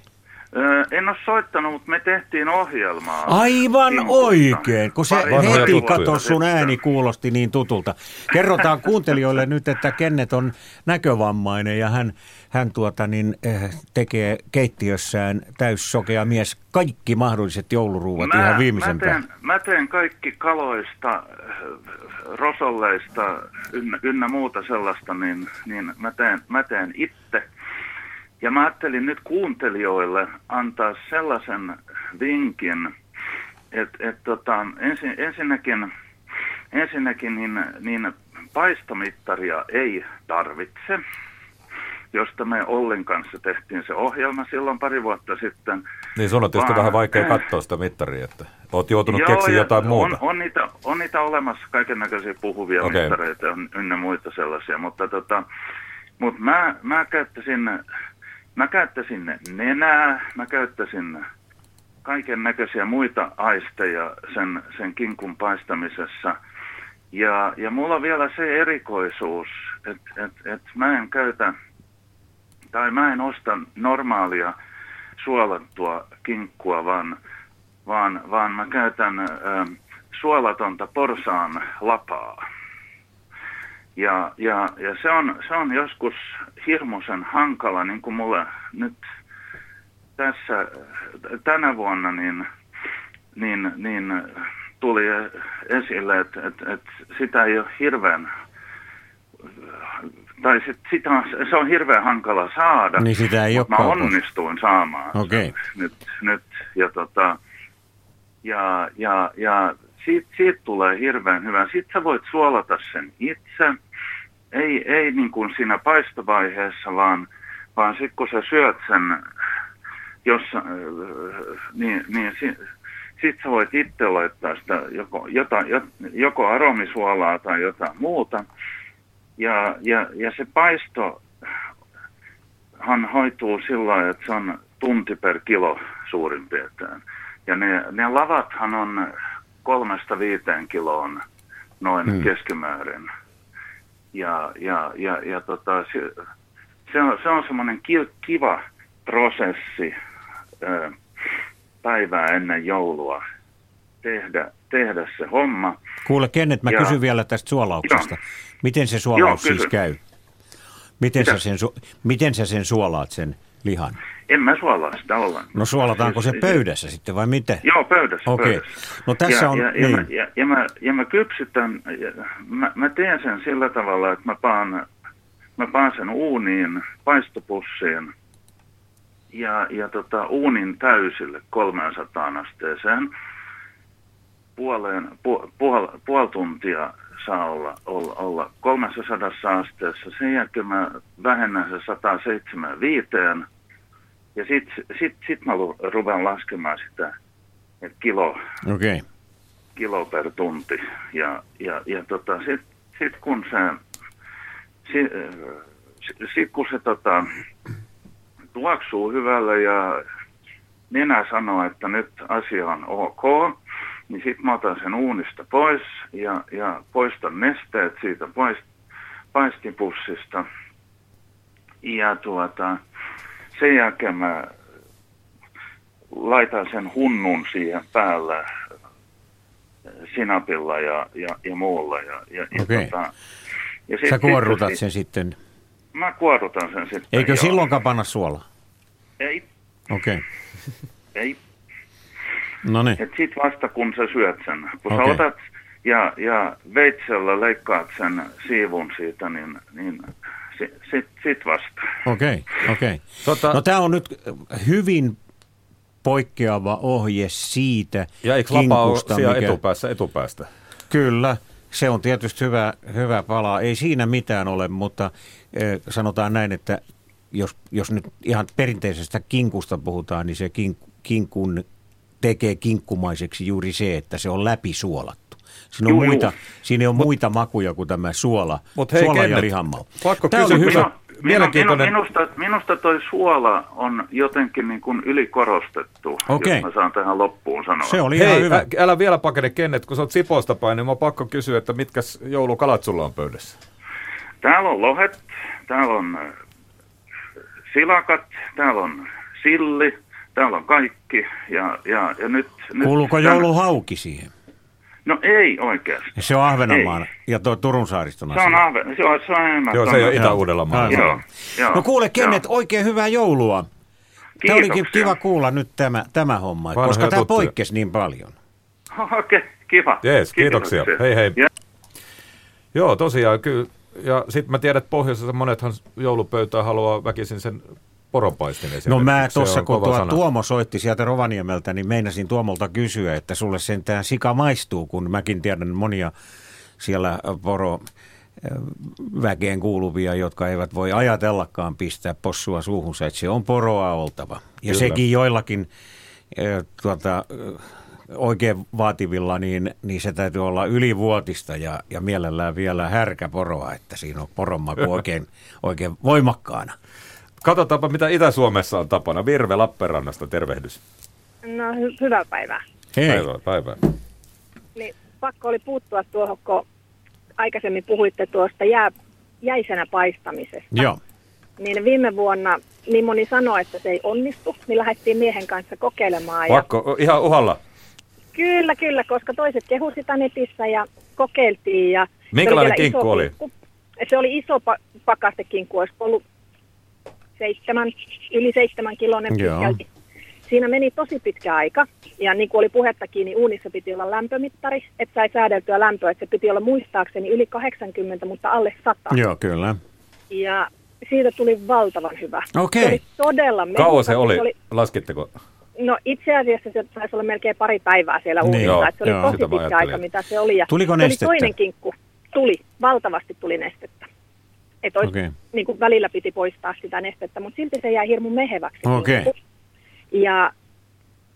En ole soittanut, mutta me tehtiin ohjelmaa. Aivan Timpusta. Oikein, kun se heti katos sun ääni kuulosti niin tutulta. Kerrotaan kuuntelijoille nyt, että Kennet on näkövammainen ja hän, hän tuota niin, tekee keittiössään täyssokea mies kaikki mahdolliset jouluruuat mä, ihan viimeisen mä teen, mä teen kaikki kaloista, rosolleista ynnä, ynnä muuta sellaista, niin, niin mä, teen, mä teen itse. Ja mä ajattelin nyt kuuntelijoille antaa sellaisen vinkin, että et tota, ensin, ensinnäkin, ensinnäkin niin, niin paistomittaria ei tarvitse, josta me Ollin kanssa tehtiin se ohjelma silloin pari vuotta sitten. Niin sun on tietysti vähän vaikea katsoa sitä mittaria, että oot joutunut keksiä jotain on, muuta. On, on, niitä, on niitä olemassa kaikennäköisiä puhuvia okay. mittareita ynnä muita sellaisia, mutta tota... Mutta mä, mä, mä käyttäisin nenää, mä käyttäisin kaiken näköisiä muita aisteja sen, sen kinkun paistamisessa. Ja, ja mulla on vielä se erikoisuus, että et, et mä en käytä, tai mä en osta normaalia suolattua kinkkua, vaan, vaan, vaan mä käytän ö, suolatonta porsaan lapaa. Ja, ja, ja se, on, se on joskus hirmuisen hankala, niin kuin mulle nyt tässä tänä vuonna niin, niin, niin tuli esille, että, että, että sitä ei ole hirveän, tai sit, sitä, se on hirveän hankala saada, niin sitä ei mutta mä onnistuin saamaan okay. nyt, nyt. Ja, tota, ja, ja, ja siitä, siitä tulee hirveän hyvä. Sitten sä voit suolata sen itse. Ei, ei niin kuin siinä paistovaiheessa, vaan, vaan sitten kun sä syöt sen, jos, niin, niin sitten sit sä voit itse laittaa sitä joko, jota, joko aromisuolaa tai jotain muuta. Ja, ja, ja se paistohan hoituu sillä lailla, että se on tunti per kilo suurin piirtein. Ja ne, ne lavathan on kolmesta viiteen kiloon noin hmm. keskimäärin. Ja, ja, ja, ja tota, se, se on, se on semmoinen kiva prosessi ö, päivää ennen joulua tehdä, tehdä se homma. Kuule Kennet, mä ja, kysyn vielä tästä suolauksesta. Jo. Miten se suolaus Joo, siis käy? Miten sä, sen, miten sä sen suolaat sen lihan? En mä suolaa sitä ollenkaan. No suolataanko se pöydässä sitten vai miten? Joo, pöydässä. Okei. Okay. No tässä ja, on... Ja, niin. ja, ja, ja, mä, ja mä kypsytän, ja, mä, mä teen sen sillä tavalla, että mä paan, mä paan sen uuniin, paistopussiin ja, ja tota, uunin täysille kolmeensataan asteeseen. Puoleen, pu, puol, puoli tuntia saa olla, olla, olla kolmessasadassa asteessa. Sen jälkeen mä vähennän se sataanseitsemäänkymmeneenviiteen. Ja sitten sit, sit mä rupean laskemaan sitä kilo, okay. kilo per tunti. Ja, ja, ja tota, sitten sit kun se, sit, sit kun se tota, tuoksuu hyvälle ja nenä sanoo, että nyt asia on ok, niin sitten mä otan sen uunista pois ja, ja poistan nesteet siitä pois, paistipussista. Ja tuota... Sen jälkeen mä laitan sen hunnun siihen päällä sinapilla ja, ja, ja muulla. Ja, ja, okay. ja, tota, ja sit, sä kuorrutat sit, sen sitten? Mä kuorrutan sen sitten. Eikö silloinkaan panna suolaa? Ei. Okei. Okay. Ei. No niin. Et sit vasta kun sä syöt sen. Kun okay. sä otat ja, ja veitsellä leikkaat sen siivun siitä, niin... niin Sitten sit vasta. Okei, okei. Tota, no tämä on nyt hyvin poikkeava ohje siitä ja kinkusta. Ja mikä... etupäässä, etupäästä? Kyllä, se on tietysti hyvä, hyvä pala. Ei siinä mitään ole, mutta eh, sanotaan näin, että jos, jos nyt ihan perinteisestä kinkusta puhutaan, niin se kink, kinkun tekee kinkkumaiseksi juuri se, että se on läpisuolattu. Siinä, juu, muita, siinä ei ole mut, muita makuja kuin tämä suola, mut hei, suola ja lihanmau. Pakko kysyä, hyvä, mielenkiintoinen. Minusta, minusta toi suola on jotenkin niin kuin ylikorostettu, okay. jos mä saan tähän loppuun sanoa. Se oli hei, hyvä. Ä, älä vielä pakene Kennet, kun sä oot Sipoosta päin, niin mä pakko kysyä, että mitkä joulukalat sulla on pöydässä? Täällä on lohet, täällä on silakat, täällä on silli, Täällä on kaikki ja, ja, ja nyt... Kuuluuko nyt... jouluhauki siihen? No ei oikeasti. Se on Ahvenanmaan ja tuo Turun saariston asia. Se on Ahven, se on, se on enemmän. Joo, se ei ole Itä-Uudellamaalla. Joo, joo. No kuule Kennet, joo. Oikein hyvää joulua. Kiitoksia. Tämä olikin kiva kuulla nyt tämä, tämä homma, vanhoja koska tuttuja. Tämä poikkesi niin paljon. Okei, okay, kiva. Jees, kiitoksia. kiitoksia. Hei hei. Ja. Joo, tosiaan kyllä. Ja sitten mä tiedän, että pohjoisessa monethan joulupöytää haluaa väkisin sen poronpaistin esimerkiksi. No mä tuossa, kun tuo Tuomo soitti sieltä Rovaniemeltä, niin meinasin Tuomolta kysyä, että sulle sentään sika maistuu, kun mäkin tiedän monia siellä poro... väkeen kuuluvia, jotka eivät voi ajatellakaan pistää possua suuhunsa, että se on poroa oltava. Ja kyllä. Sekin joillakin tuota, oikein vaativilla, niin, niin se täytyy olla ylivuotista ja, ja mielellään vielä härkäporoa, että siinä on poronmaku oikein, oikein voimakkaana. Katsotaanpa, mitä Itä-Suomessa on tapana. Virve Lappeenrannasta, tervehdys. No, hy- hyvää päivää. Hei. Päivää, päivää. Niin, pakko oli puuttua tuohon, kun aikaisemmin puhuitte tuosta jää, jäisenä paistamisesta. Joo. Niin viime vuonna niin moni sanoi, että se ei onnistu. Niin lähdettiin miehen kanssa kokeilemaan. Pakko, ja... ihan uhalla. Kyllä, kyllä, koska toiset kehuivat sitä netissä ja kokeiltiin. Ja minkälainen kinkku oli? Kinkku. Se oli iso pa- pakastekinkku, olisi ollut seitsemän, yli seitsemän kiloinen pitkälti. Siinä meni tosi pitkä aika, ja niin kuin oli puhettakin, niin uunissa piti olla lämpömittari, että sai säädeltyä lämpöä, että se piti olla muistaakseni yli kahdeksankymmentä, mutta alle sata. Joo, kyllä. Ja siitä tuli valtavan hyvä. Okei. Okay. Se oli todella mehukka. Kauan se oli, oli... laskitteko? No itse asiassa se taisi olla melkein pari päivää siellä uunissa, niin, että se oli joo, tosi pitkä aika, mitä se oli. Ja tuliko nestettä? Tuli toinen kinkku. Tuli, valtavasti tuli nestettä. Että okay. Niin kuin välillä piti poistaa sitä nestettä, mutta silti se jäi hirmu meheväksi. Okei. Okay. Ja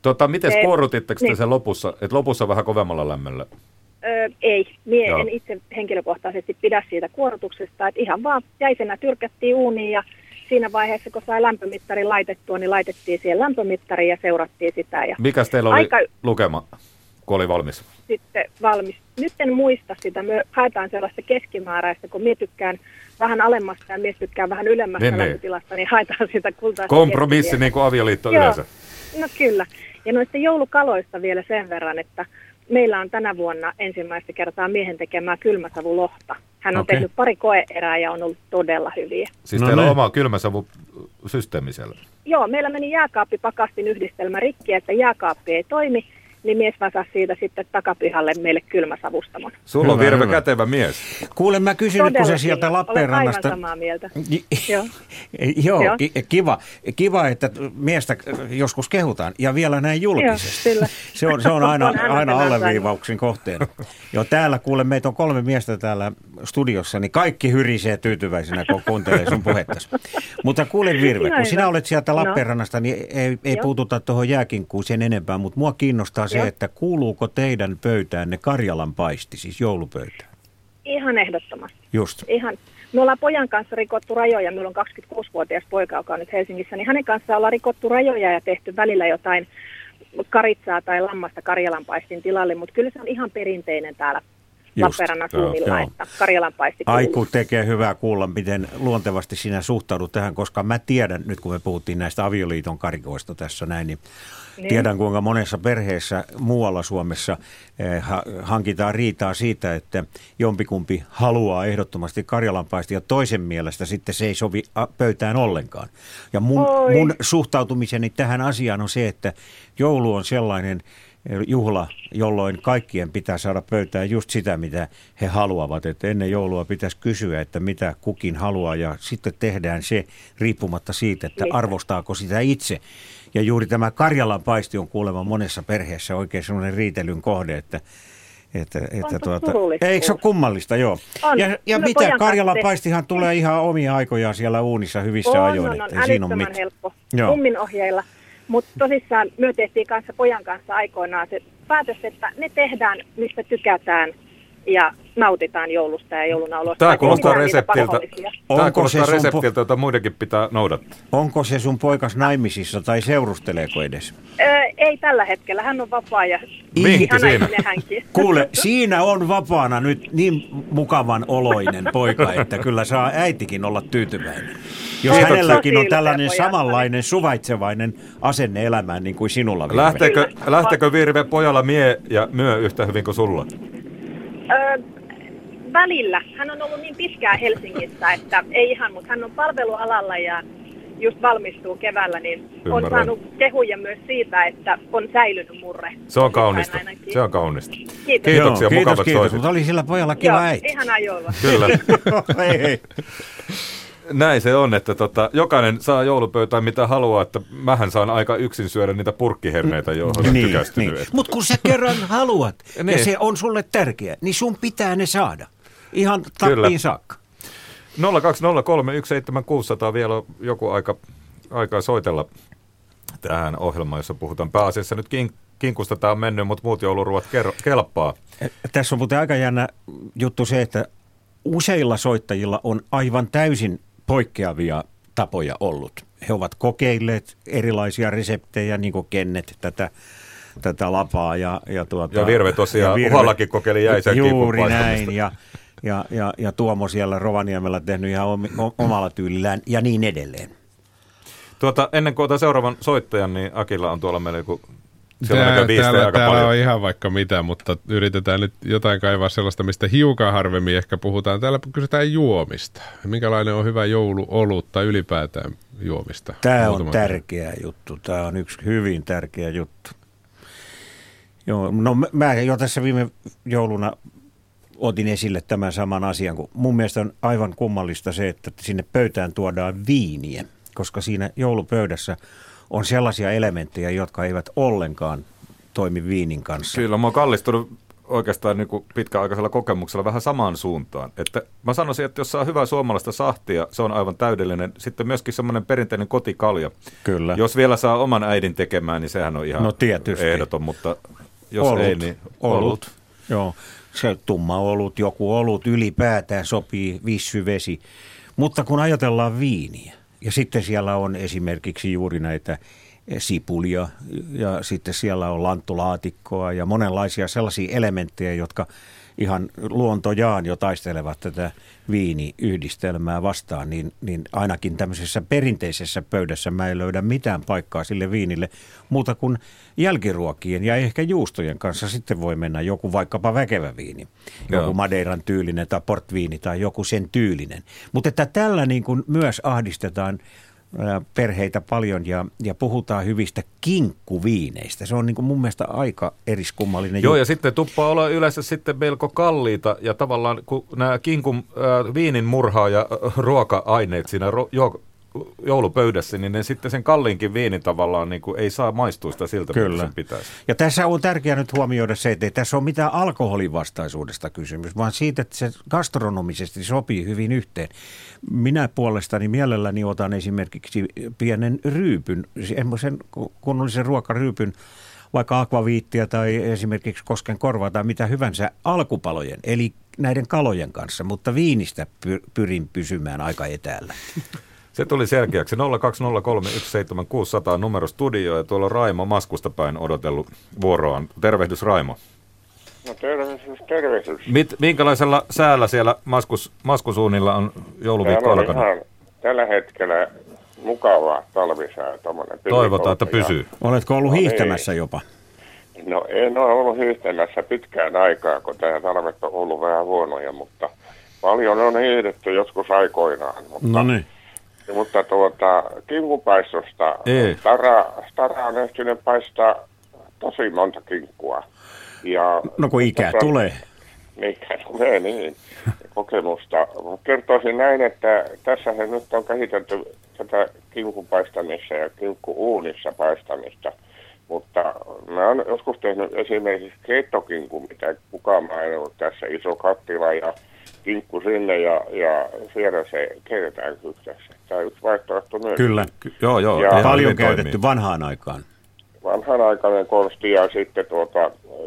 tota, miten kuorrutitteko te niin. Sen lopussa, että lopussa vähän kovemmalla lämmöllä? Öö, ei, mie Joo. en itse henkilökohtaisesti pidä siitä kuorrutuksesta, että ihan vaan jäisenä tyrkättiin uuniin ja siinä vaiheessa, kun sai lämpömittarin laitettua, niin laitettiin siihen lämpömittariin ja seurattiin sitä. Ja mikäs teillä oli aika... lukema, kun oli valmis? Sitten valmis. Nyt en muista sitä, me haetaan sellaista keskimääräistä, kun mie tykkään vähän alemmasta ja mies tykkään vähän ylemmästä niin, lämpötilasta, niin haetaan sitä kultaista. Kompromissi keskiviä. Niin kuin avioliitto Joo. yleensä. No kyllä. Ja noista joulukaloista vielä sen verran, että meillä on tänä vuonna ensimmäistä kertaa miehen tekemää kylmäsavulohta. Hän on okay. tehnyt pari koe-erää ja on ollut todella hyviä. Siis no teillä niin. on oma kylmäsavusysteemi siellä? Joo, meillä meni jääkaappipakastin yhdistelmä rikki, että jääkaappi ei toimi. Niin mies vasasi siitä sitten takapihalle meille kylmäsavustamon. Sulla on Virve kätevä mies. Kuule, mä kysyn nyt, kun sä sieltä Lappeenrannasta... Olen aivan samaa mieltä. Joo, Joo ki- kiva. Kiva, että miestä joskus kehutaan. Ja vielä näin julkisesti. Joo, se, on, se on aina, aina alleviivauksen kohteena. Joo, täällä kuule, meitä on kolme miestä täällä studiossa, niin kaikki hyrisee tyytyväisenä, kun kuuntelee sun puhettasi. Mutta kuule Virve, kun sinä olet sieltä Lappeenrannasta, niin ei, ei puututa tuohon jääkinkkuun sen enempää, mutta mua kiinnostaa se, että kuuluuko teidän pöytäänne Karjalan paisti, siis joulupöytään? Ihan ehdottomasti. Just. Ihan. Me ollaan pojan kanssa rikottu rajoja, meillä on kaksikymmentäkuusivuotias poika, joka on nyt Helsingissä, niin hänen kanssaan ollaan rikottu rajoja ja tehty välillä jotain karitsaa tai lammasta Karjalan paistin tilalle, mutta kyllä se on ihan perinteinen täällä Lappeenrannan suunnilla, että Karjalan paisti kuuluu. Aiku tekee hyvää kuulla, miten luontevasti sinä suhtaudut tähän, koska mä tiedän, nyt kun me puhuttiin näistä avioliiton karikoista tässä näin, niin Niin. Tiedän, kuinka monessa perheessä muualla Suomessa eh, hankitaan riitaa siitä, että jompikumpi haluaa ehdottomasti karjalanpaistia ja toisen mielestä sitten se ei sovi pöytään ollenkaan. Ja mun, mun suhtautumiseni tähän asiaan on se, että joulu on sellainen juhla, jolloin kaikkien pitää saada pöytään just sitä, mitä he haluavat. Että ennen joulua pitäisi kysyä, että mitä kukin haluaa ja sitten tehdään se riippumatta siitä, että arvostaako sitä itse. Ja juuri tämä Karjalan paisti on kuulemma monessa perheessä oikein sellainen riitelyn kohde, että, että, että tuota, eikö se ole kummallista, joo. On. Ja, ja mitä, Karjalan paistihan tulee ihan omia aikojaan siellä uunissa hyvissä ajoin. On, on, on, älyttömän helppo, kummin ohjeilla. Mutta tosissaan me tehtiin kanssa pojan kanssa aikoinaan se päätös, että ne tehdään, mistä tykätään ja nautitaan joulusta ja joulunaulosta. Tämä kuulostaa reseptiltä, Tämä kuulostaa reseptiltä po- jota muidenkin pitää noudattaa. Onko se sun poikas naimisissa tai seurusteleeko edes? Öö, ei tällä hetkellä, hän on vapaa ja ihana siinä. Hänkin. Kuule, siinä on vapaana nyt niin mukavan oloinen poika, että kyllä saa äitikin olla tyytyväinen. Jos Kiitoksia. Hänelläkin on tällainen samanlainen suvaitsevainen asenne elämään niin kuin sinulla, Virve. Lähteekö, lähteekö Virve pojalla mie ja myö yhtä hyvin kuin sulla? Öö, välillä. Hän on ollut niin pitkään Helsingissä, että ei ihan, mutta hän on palvelualalla ja just valmistuu keväällä, niin Ymmärrän. On saanut kehuja myös siitä, että on säilynyt murre. Se on kaunista. Se on kaunista. Kiitos. Kiitoksia, Joo, mukavat kiitos, soisit. Mutta oli sillä pojalla kiva äiti. Joo, ihanaa joulua. Kyllä. hei, hei. Näin se on, että tota, jokainen saa joulupöytään mitä haluaa, että mähän saan aika yksin syödä niitä purkkiherneitä, johon on niin, tykästynyt. Niin. Mutta kun sä kerran haluat ja niin. Se on sulle tärkeä, niin sun pitää ne saada ihan tappiin Kyllä. saakka. nolla kaksi nolla kolme yksi seitsemän kuusi nolla nolla vielä on joku aika, aika soitella tähän ohjelmaan, jossa puhutaan pääasiassa nyt kink- kinkusta tämä on mennyt, mutta muut jouluruot ker- kelpaa. Tässä on muuten aika jännä juttu se, että useilla soittajilla on aivan täysin poikkeavia tapoja ollut. He ovat kokeilleet erilaisia reseptejä, niin kuin Kennet, tätä, tätä lapaa. Ja, ja, tuota, ja Virve tosiaan, ja uhallakin kokeili jäisen kiipun paistamista. Näin, ja, ja, ja, ja Tuomo siellä Rovaniemellä tehnyt ihan omalla tyylillään ja niin edelleen. Tuota, ennen kuin otan seuraavan soittajan, niin Akilla on tuolla meillä joku... Tää, täällä täällä on ihan vaikka mitä, mutta yritetään nyt jotain kaivaa sellaista, mistä hiukan harvemmin ehkä puhutaan. Täällä kysytään juomista. Minkälainen on hyvä jouluolut tai ylipäätään juomista? Tämä on tärkeä juttu. Tämä on yksi hyvin tärkeä juttu. Joo, no mä jo tässä viime jouluna otin esille tämän saman asian, kun mun mielestä on aivan kummallista se, että sinne pöytään tuodaan viiniä, koska siinä joulupöydässä on sellaisia elementtejä, jotka eivät ollenkaan toimi viinin kanssa. Kyllä, mä oon kallistunut oikeastaan niin kuin pitkäaikaisella kokemuksella vähän samaan suuntaan. Että mä sanoisin, että jos saa hyvää suomalaista sahtia, se on aivan täydellinen. Sitten myöskin semmoinen perinteinen kotikalja. Kyllä. Jos vielä saa oman äidin tekemään, niin sehän on ihan no, ehdoton, mutta jos olut, ei, niin olut. olut. Joo, se tumma olut, joku olut ylipäätään sopii vissyvesi. Mutta kun ajatellaan viiniä, ja sitten siellä on esimerkiksi juuri näitä sipulia ja sitten siellä on lanttulaatikkoa ja monenlaisia sellaisia elementtejä, jotka ihan luontojaan jo taistelevat tätä viiniyhdistelmää vastaan, niin, niin ainakin tämmöisessä perinteisessä pöydässä mä en löydä mitään paikkaa sille viinille muuta kuin jälkiruokien ja ehkä juustojen kanssa sitten voi mennä joku vaikkapa väkevä viini, joku Joo. Madeiran tyylinen tai portviini tai joku sen tyylinen. Mutta että tällä niin kuin myös ahdistetaan perheitä paljon ja, ja puhutaan hyvistä kinkkuviineistä. Se on niin kuin mun mielestä aika eriskummallinen. Joo, juttu. Ja sitten tuppaa olla yleensä sitten melko kalliita ja tavallaan kun nämä kinkun äh, viinin murhaa ja äh, ruoka-aineet siinä ro- jo- joulupöydässä, niin ne sitten sen kalliinkin viinin tavallaan niin kuin ei saa maistuista siltä, mitä sen pitäisi. Ja tässä on tärkeää nyt huomioida se, että ei tässä ole mitään alkoholivastaisuudesta kysymys, vaan siitä, että se gastronomisesti sopii hyvin yhteen. Minä puolestani mielelläni otan esimerkiksi pienen ryypyn, semmoisen kunnollisen ruokaryypyn, vaikka akvaviittia tai esimerkiksi kosken korvaa tai mitä hyvänsä alkupalojen, eli näiden kalojen kanssa, mutta viinistä pyrin pysymään aika etäällä. Se tuli selkeäksi. nolla kaksi nolla kolme yksi seitsemän kuusi nolla nolla numero studio ja tuolla Raimo Maskusta päin odotellut vuoroaan. Tervehdys Raimo. No tervehdys, tervehdys. Mit, minkälaisella säällä siellä maskus, maskusuunnilla on jouluviikko alkanut? Tällä hetkellä mukavaa talvisää. Toivotaan, että pysyy. Oletko ollut no, hiihtämässä ei. jopa? No en ole ollut hiihtämässä pitkään aikaa, kun tämä talvet on ollut vähän huonoja, mutta paljon on hiihdetty joskus aikoinaan. Mutta no niin. Mutta tuota, kinkkupaistosta, Tara, Tara on ehtinyt paistaa tosi monta kinkkua. Ja no kun ikää tota, tulee. Ikää tulee, niin. Kokemusta. Kertoisin näin, että tässähän nyt on kehitelty tätä kinkkupaistamista ja kinkku-uunissa paistamista. Mutta mä oon joskus tehnyt esimerkiksi keittokinkun, mitä kukaan mä en ollut tässä iso kattila ja kinkku sinne ja, ja siellä se keitetään kypsäksi. Tämä on yksi vaihtoehto myös. Kyllä, Ky- joo, joo. Ja paljon käytetty vanhaan aikaan. vanhanaikainen konsti ja sitten, tuota,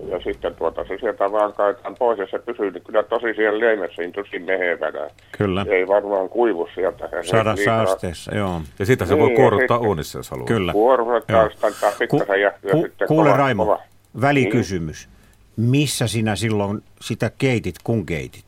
ja sitten tuota, se sieltä vaan kaitaan pois ja se pysyy niin kyllä tosi siellä leimessä niin tosi mehevänä. Kyllä. Ei varmaan kuivu sieltä. Sadassa asteessa, joo. Ja siitä se niin, voi kuorruttaa uunissa, jos haluaa. Kyllä. Kuorruttaa, sitä antaa pikkasen jäähtyä ku, sitten. Kuule kova, Raimo, kova. välikysymys. Niin. Missä sinä silloin sitä keitit, kun keitit?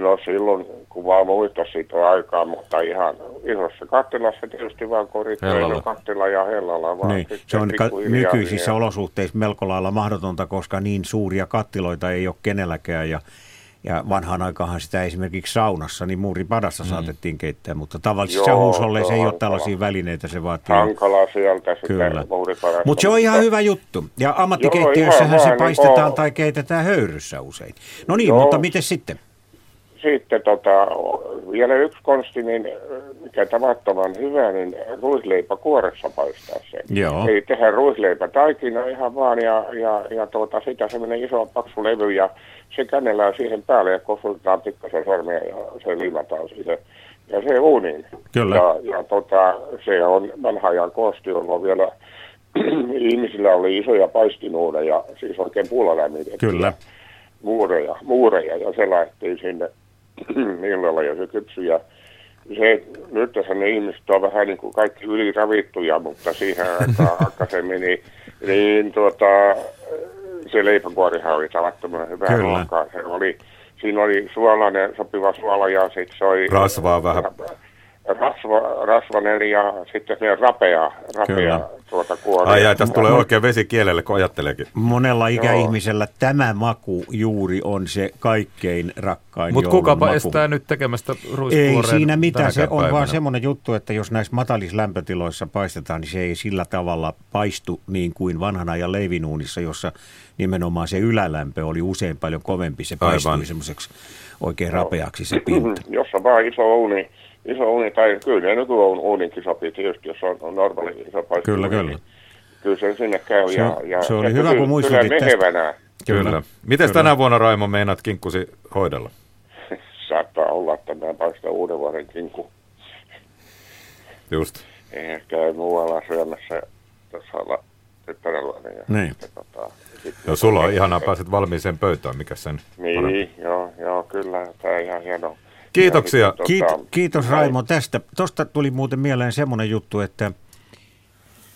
No silloin, kun vaan muista siitä aikaa, mutta ihan isossa kattilassa tietysti vaan koritteilla kattila ja hellalla vaan. Niin. Se on ka- nykyisissä ja olosuhteissa melko lailla mahdotonta, koska niin suuria kattiloita ei ole kenelläkään ja, ja vanhaan aikaanhan sitä esimerkiksi saunassa, niin muuripadassa mm. saatettiin keittää, mutta tavallisissa huusolleissa ei ole tällaisia välineitä, se vaatii. Hankalaa sieltä sitä muuripadasta. Mutta se on ihan hyvä juttu ja ammattikeittiössähän se paistetaan tai keitetään höyryssä usein. No niin, mutta miten sitten? Sitten tota, vielä yksi konsti, niin, mikä tavattoman hyvä, niin ruisleipä kuoressa paistaa sen. Joo. Eli tehdään ruisleipä taikina ihan vaan ja, ja, ja tuota, sitä semmoinen iso paksu levy ja se kännellään siihen päälle ja kosutetaan pikkasen sormia ja se limataan siihen. Ja se uuniin. Kyllä. Ja, ja tota, se on vanha ajan konsti, jolloin vielä ihmisillä oli isoja paistinuuneja, siis oikein puulalämmitettyjä. Kyllä. Muureja, muureja ja se lähti sinne illalla ja se kypsyi ja se, nyt tässä ne ihmiset on vähän niin kuin kaikki yliravittuja, mutta siihen aikaan aikaisemmin niin, niin tuota, se leipäkuorihan oli tavattoman hyvää ruokaa. Se oli, siinä oli suolainen, sopiva suola ja sitten se oli rasvaa vähän. Rasva, rasvanen ja sitten se rapea, rapea tuota kuoria. Ai, ai, tästä tulee oikein vesi kielelle, kun ajatteleekin. Monella ikäihmisellä joo, tämä maku juuri on se kaikkein rakkain. Mutta kukapa maku estää nyt tekemästä ruiskuoreen? Ei siinä mitään, se on vaan semmoinen juttu, että jos näissä matalissa lämpötiloissa paistetaan, niin se ei sillä tavalla paistu niin kuin vanhan ajan leivinuunissa, jossa nimenomaan se ylälämpö oli usein paljon kovempi. Se paistui semmoiseksi oikein joo, rapeaksi se pinta. Jos on vaan iso uuni. Iso uuni, tai kyllä nyt on uuninkin sopii tietysti, jos on normaali iso paikka. Kyllä, uuni, kyllä. Kyllä se sinne käy. Se, ja, ja, se oli ja hyvä, kyllä, kun muistutit tästä. Kyllä. Mites kyllä tänä vuonna, Raimo, meinaat kinkkusi hoidella? Saattaa olla, että mä paistan uuden vuoden kinkku. Just. Eihän käy muualla syömässä tässä olla tyttärelläni. Niin. Sitten, tota, no sulla on ihanaa, pääset valmiiseen pöytään, mikä sen niin, on? Niin, joo, joo, kyllä, tämä ihan hienoa. Kiitoksia. Kiit- kiitos Raimo tästä. Tuosta tuli muuten mieleen semmoinen juttu, että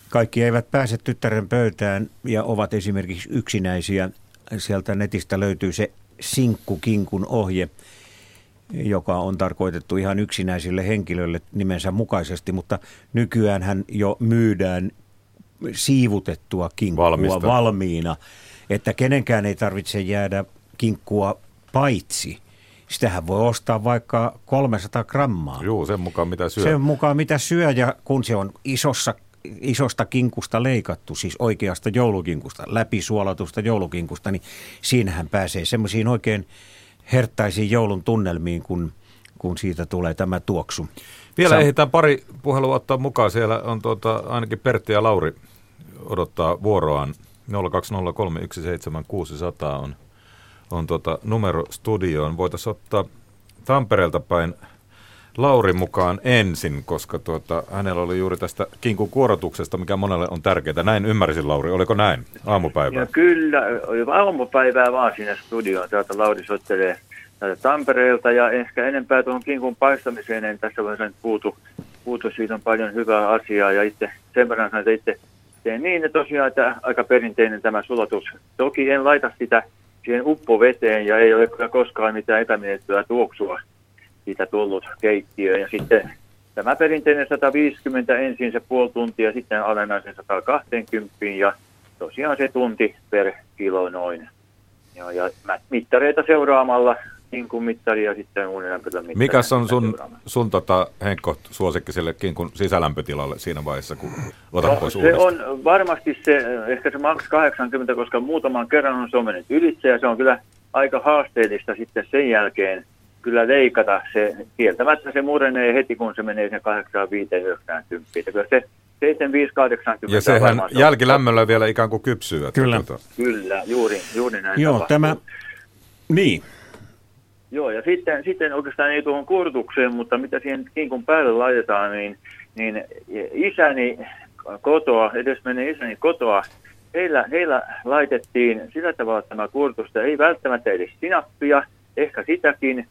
kaikki eivät pääse tyttären pöytään ja ovat esimerkiksi yksinäisiä. Sieltä netistä löytyy se sinkkukinkun ohje, joka on tarkoitettu ihan yksinäisille henkilöille nimensä mukaisesti, mutta nykyäänhän jo myydään siivutettua kinkkua Valmista. valmiina, että kenenkään ei tarvitse jäädä kinkkua paitsi. Sitähän voi ostaa vaikka kolmesataa grammaa. Joo, sen mukaan mitä syö. Sen mukaan mitä syö ja kun se on isossa, isosta kinkusta leikattu, siis oikeasta joulukinkusta, läpisuolatusta joulukinkusta, niin siinähän pääsee semmoisiin oikein herttaisiin joulun tunnelmiin, kun, kun siitä tulee tämä tuoksu. Vielä Sä... ehditään pari puhelua ottaa mukaan. Siellä on tuota, ainakin Pertti ja Lauri odottaa vuoroaan. nolla kaksi nolla kolme yksi seitsemän kuusi nolla nolla on. on tuota numero studioon. Voitaisiin ottaa Tampereelta päin Lauri mukaan ensin, koska tuota, hänellä oli juuri tästä kinkun kuorotuksesta, mikä monelle on tärkeää. Näin ymmärsin, Lauri. Oliko näin aamupäivää? Ja kyllä, aamupäivää vaan sinne studioon. Täältä Lauri soittelee täältä Tampereelta ja ehkä enempää tuohon kinkun paistamiseen en tässä vaiheessa nyt puutu. puutu. Siitä on paljon hyvää asiaa ja itse sen verran sanon, että itse teen niin, että tosiaan että aika perinteinen tämä sulatus. Toki en laita sitä siihen uppoveteen ja ei ole kyllä koskaan mitään epämiellyttävää tuoksua siitä tullut keittiöön. Ja sitten tämä perinteinen sata viisikymmentä ensin se puoli tuntia, sitten alennan sen sata kaksikymmentä ja tosiaan se tunti per kilo noin. Ja, ja mittareita seuraamalla, kinkun mittari ja sitten uudenlämpötön mittari. Mikäs on sun, sun tota, Henkko suosikki sille kinkun sisälämpötilalle siinä vaiheessa, kun otat no, pois uudestaan? Se on varmasti se, ehkä se maks kahdeksankymmentä, koska muutaman kerran on somenut ylitse ja se on kyllä aika haasteellista sitten sen jälkeen kyllä leikata se. Kieltämättä se murenee heti, kun se menee sen kahdeksankymmentäviisi yhdeksänkymmentä. Kyllä se seitsemänkymmentäviisi kahdeksankymmentä. Ja sehän jälkilämmöllä vielä ikään kuin kypsyy. Kyllä, tuota. Kyllä juuri, juuri näin Joo, tapahtuu. Tämä, niin. Joo, ja sitten, sitten oikeastaan ei tuohon kuorutukseen, mutta mitä siihen kinkun päälle laitetaan, niin, niin isäni kotoa, edes meni isäni kotoa, heillä, heillä laitettiin sillä tavalla tämä kurtusta, ei välttämättä edes sinappia, ehkä sitäkin,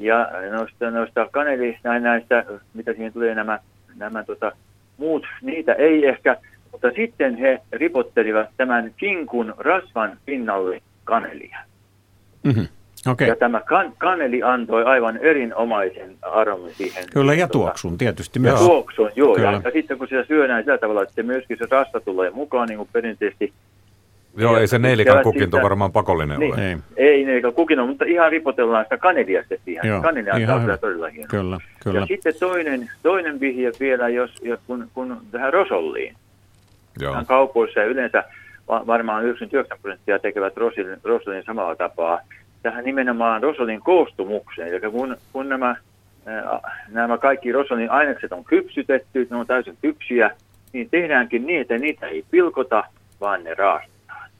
ja noista, noista kaneli, näistä, mitä siihen tulee nämä, nämä tota, muut, niitä ei ehkä, mutta sitten he ripottelivat tämän kinkun rasvan pinnalle kanelia. Mm-hmm. Okay. Ja tämä kan- kaneli antoi aivan erinomaisen aromin siihen. Kyllä, ja tuoksun tietysti myös. Ja tuoksun, joo. Ja, ja sitten kun sitä syödään sillä tavalla, että myöskin se rasva tulee mukaan, niin kuin perinteisesti. Joo, ei se neilikan kukinto sitä varmaan pakollinen niin ole. Ei, ei neilikan kukinto, mutta ihan ripotellaan sitä kanelia sitten siihen. Joo, kanelia antaa kyllä todella hienoa. Kyllä, kyllä. Ja sitten toinen, toinen vihje vielä, jos, kun, kun tähän rosolliin. Joo. Kaupoissa ja yleensä varmaan yhdeksänkymmentäyhdeksän prosenttia tekevät rosolin, rosolin samalla tapaa. Tähän nimenomaan rosolin koostumukseen, eli kun, kun nämä, nämä kaikki rosolin ainekset on kypsytetty, ne on täysin kypsiä, niin tehdäänkin niin, että niitä ei pilkota, vaan ne raastetaan.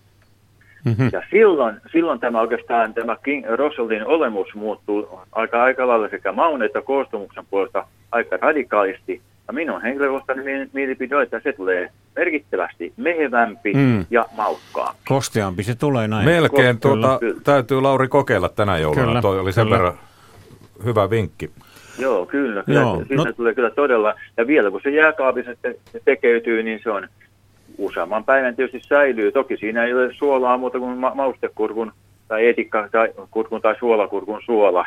Mm-hmm. Ja silloin, silloin tämä oikeastaan tämä rosolin olemus muuttuu aika, aika lailla sekä maun että koostumuksen puolesta aika radikaalisti. Ja minun henkilökohtainen mielipide on, että se tulee merkittävästi mehevämpi mm. ja maukkaampi. Kosteampi se tulee näin. Melkein tuota, täytyy Lauri kokeilla tänä jouluna. Kyllä, toi oli sen kyllä. verran hyvä vinkki. Joo, kyllä. kyllä. Joo, Siitä no... tulee kyllä todella. Ja vielä kun se jääkaapissa te- tekeytyy, niin se on useamman päivän tietysti säilyy. Toki siinä ei ole suolaa muuta kuin ma- maustekurkun tai etikka tai kurkun tai suolakurkun suola.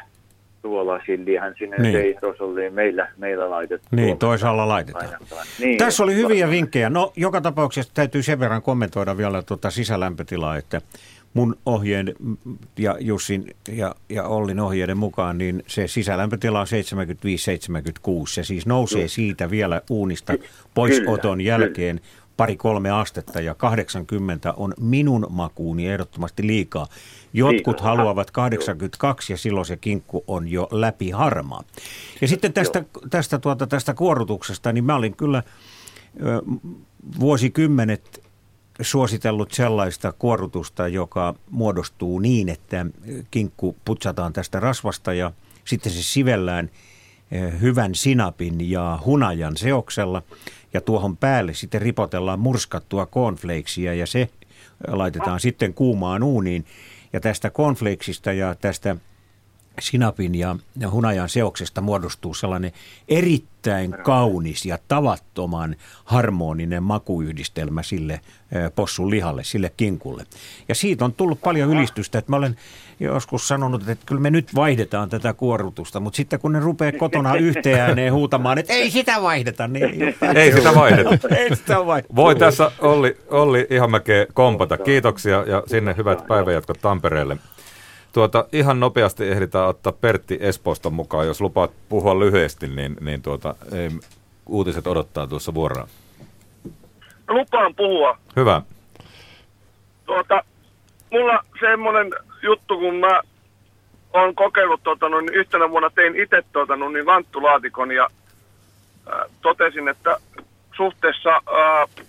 Tuolla sillihän sinne niin. ei rosolliin meillä, meillä laitettu. Niin, toisaalla laitetaan. Niin, tässä oli hyviä vinkkejä. No, joka tapauksessa täytyy sen verran kommentoida vielä tuota sisälämpötilaa, että mun ohjeen ja Jussin ja, ja Ollin ohjeiden mukaan, niin se sisälämpötila on seitsemänkymmentäviisi seitsemänkymmentäkuusi. Se siis nousee siitä vielä uunista poisoton jälkeen pari-kolme astetta, ja kahdeksankymmentä on minun makuuni ehdottomasti liikaa. Jotkut haluavat kahdeksankymmentäkaksi, ja silloin se kinkku on jo läpi harmaa. Ja sitten tästä, tästä, tuota, tästä kuorutuksesta, niin mä olin kyllä ö, vuosikymmenet suositellut sellaista kuorutusta, joka muodostuu niin, että kinkku putsataan tästä rasvasta, ja sitten se sivellään hyvän sinapin ja hunajan seoksella, ja tuohon päälle sitten ripotellaan murskattua cornflakesia, ja se laitetaan sitten kuumaan uuniin. Ja tästä cornflakesista ja tästä sinapin ja hunajan seoksesta muodostuu sellainen erittäin kaunis ja tavattoman harmoninen makuyhdistelmä sille possun lihalle, sille kinkulle. Ja siitä on tullut paljon ylistystä, että mä olen joskus sanonut, että kyllä me nyt vaihdetaan tätä kuorutusta, mutta sitten kun ne rupeaa kotona yhteen ääneen huutamaan, että ei sitä vaihdeta, niin ei, ei sitä vaihdeta. ei sitä vaihdeta. Voi tässä Olli, Olli Ihamäkeä kompata. Kiitoksia ja sinne hyvät päivänjatkot Tampereelle. Tuota, ihan nopeasti ehditään ottaa Pertti Espoosta mukaan. Jos lupaat puhua lyhyesti, niin, niin tuota, ei, uutiset odottaa tuossa vuoraan. Lupaan puhua. Hyvä. Tuota, mulla semmoinen juttu, kun mä oon kokeillut, tuota, niin yhtenä vuonna tein itse tuota, niin lanttulaatikon ja äh, totesin, että suhteessa äh,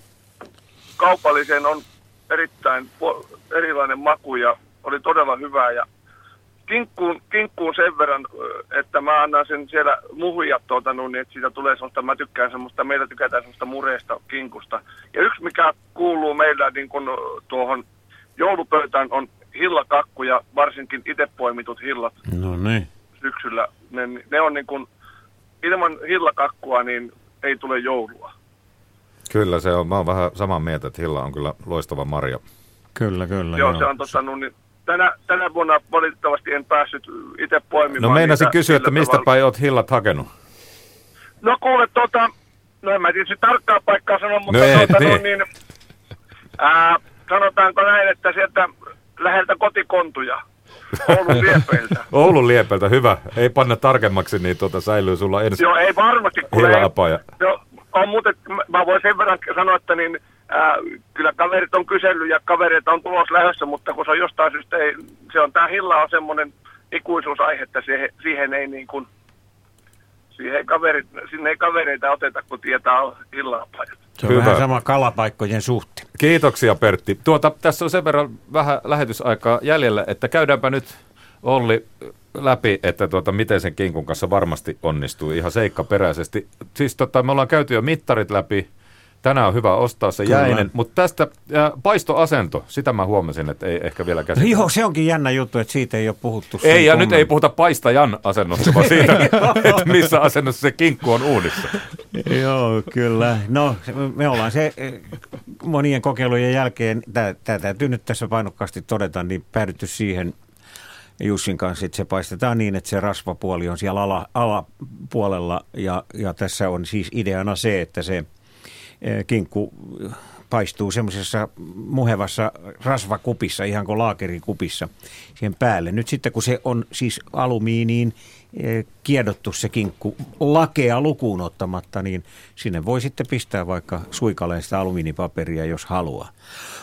kaupalliseen on erittäin po- erilainen maku ja oli todella hyvää ja kinkkuun, kinkkuun sen verran, että mä annan sen siellä muhujat tuota, niin että siitä tulee semmoista, mä tykkään semmoista, meillä tykätään semmoista mureista kinkusta. Ja yksi mikä kuuluu meillä niin kun tuohon joulupöytään on hillakakku ja varsinkin itse poimitut hillat. No niin. Syksyllä. Ne, ne on niin kun, ilman hillakakkua niin ei tule joulua. Kyllä se on, mä oon vähän samaa mieltä, että hilla on kyllä loistava marja. Kyllä, kyllä. Joo, joo. Se on tuossa niin. Tänä, tänä vuonna valitettavasti en päässyt itse poimimaan. No meinasin kysyä, että mistä päin olet hillat hakenut? No kuule, tota, no en mä tietysti tarkkaa paikkaa sanoa, mutta no ei, tuota, niin. No, niin, ää, sanotaanko näin, että sieltä läheltä kotikontuja, Oulun liepeiltä. Oulun liepeiltä, hyvä. Ei panna tarkemmaksi, niin tuota, säilyy sulla ensi Joo, ei varmasti. Hilla-apaja. No, on muuten, mä voin sen verran sanoa, että niin, Ää, kyllä kaverit on kysellyt ja kavereita on tulos lähdössä, mutta kun se on jostain syystä, ei, se on, tää hilla on semmoinen ikuisuusaihe, että siihen, siihen ei niin kuin, siihen kaverit, sinne ei kavereita oteta, kun tietää hillapajat. Se on Hyvä. Vähän sama kalapaikkojen suhteen. Kiitoksia Pertti. Tuota, tässä on sen verran vähän lähetysaikaa jäljellä, että käydäänpä nyt Olli läpi, että tuota, miten sen kinkun kanssa varmasti onnistuu ihan seikkaperäisesti. Siis tota, me ollaan käyty jo mittarit läpi. Tänään on hyvä ostaa se Kyllä. jäinen, mutta tästä äh, paistoasento, sitä mä huomasin, että ei ehkä vielä käsitellä. Joo, se onkin jännä juttu, että siitä ei ole puhuttu. Ei, ja kommentin. Nyt ei puhuta paistajan asennosta, vaan siitä, että missä asennossa se kinkku on uunissa. Joo, kyllä. No, me ollaan se monien kokeilujen jälkeen, tämä täytyy nyt tässä painokkaasti todeta, niin päädytty siihen Jussin kanssa, että se paistetaan niin, että se rasvapuoli on siellä ala, alapuolella, ja, ja tässä on siis ideana se, että se kinkku paistuu semmoisessa muhevassa rasvakupissa, ihan kuin laakerikupissa siihen päälle. Nyt sitten kun se on siis alumiiniin kiedottu se kinkku lakea lukuun ottamatta, niin sinne voi sitten pistää vaikka suikaleen sitä alumiinipaperia, jos haluaa.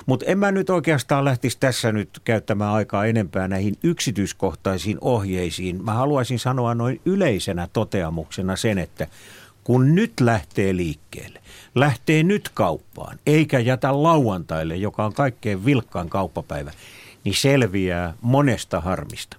Mutta en mä nyt oikeastaan lähtisi tässä nyt käyttämään aikaa enempää näihin yksityiskohtaisiin ohjeisiin. Mä haluaisin sanoa noin yleisenä toteamuksena sen, että kun nyt lähtee liikkeelle, lähtee nyt kauppaan, eikä jätä lauantaille, joka on kaikkein vilkkaan kauppapäivä, niin selviää monesta harmista.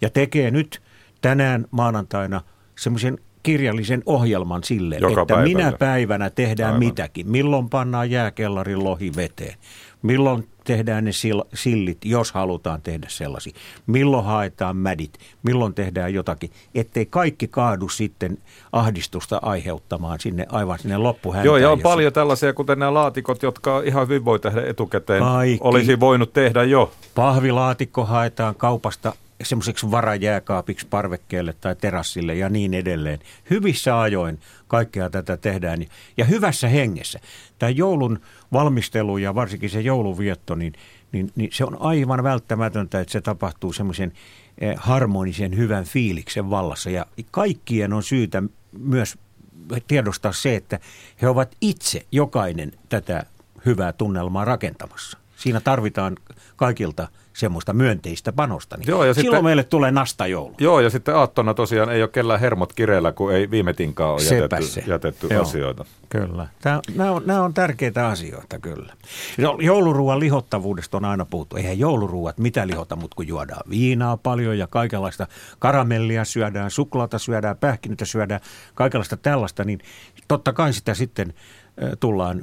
Ja tekee nyt tänään maanantaina semmoisen kirjallisen ohjelman sille, joka että päivänä. minä päivänä tehdään Aivan. mitäkin. Milloin pannaan jääkellarin lohi veteen? Milloin tehdään ne sillit, jos halutaan tehdä sellaisia? Milloin haetaan mädit? Milloin tehdään jotakin? Ettei kaikki kaadu sitten ahdistusta aiheuttamaan sinne aivan sinne loppuhäntään. Joo, ja on paljon se... tällaisia, kuten nämä laatikot, jotka ihan hyvin voi tehdä etukäteen. Kaikki. Olisi voinut tehdä jo. Pahvilaatikko haetaan kaupasta semmoiseksi varajääkaapiksi parvekkeelle tai terassille ja niin edelleen. Hyvissä ajoin kaikkea tätä tehdään ja hyvässä hengessä. Tämä joulun valmistelu ja varsinkin se jouluvietto, niin, niin, niin se on aivan välttämätöntä, että se tapahtuu semmoisen harmonisen hyvän fiiliksen vallassa. Ja kaikkien on syytä myös tiedostaa se, että he ovat itse jokainen tätä hyvää tunnelmaa rakentamassa. Siinä tarvitaan kaikilta semmoista myönteistä panosta. Niin joo, ja silloin sitten, meille tulee nastajoulu. Joo, ja sitten aattona tosiaan ei ole kellään hermot kireillä, kun ei viime tinkaan ole jätetty, se. jätetty asioita. Kyllä. Tämä, nämä, on, nämä on tärkeitä asioita, kyllä. Jouluruuan lihottavuudesta on aina puhuttu. Eihän jouluruuat mitä lihota, mutta kun juodaan viinaa paljon ja kaikenlaista karamellia syödään, suklaata syödään, pähkinöitä syödään, kaikenlaista tällaista, niin totta kai sitä sitten tullaan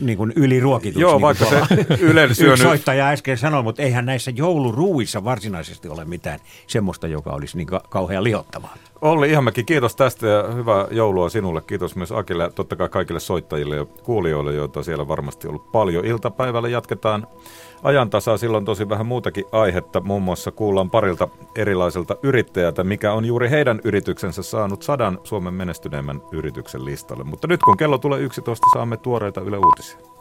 niin kuin yliruokituksi. Joo, niin vaikka se Ylen syönyt. Yksi soittaja äsken sanoi, mutta eihän näissä jouluruuissa varsinaisesti ole mitään semmoista, joka olisi niin kauhean lihottavaa. Olli Ihamäki, kiitos tästä ja hyvää joulua sinulle. Kiitos myös Akille ja totta kai kaikille soittajille ja kuulijoille, joita siellä varmasti on ollut paljon. Iltapäivällä jatketaan ajantasaa. Silloin tosi vähän muutakin aihetta. Muun muassa kuullaan parilta erilaiselta yrittäjältä, mikä on juuri heidän yrityksensä saanut sadan Suomen menestyneimmän yrityksen listalle. Mutta nyt kun kello tulee yksitoista, saamme tuoreita Yle Uutisia.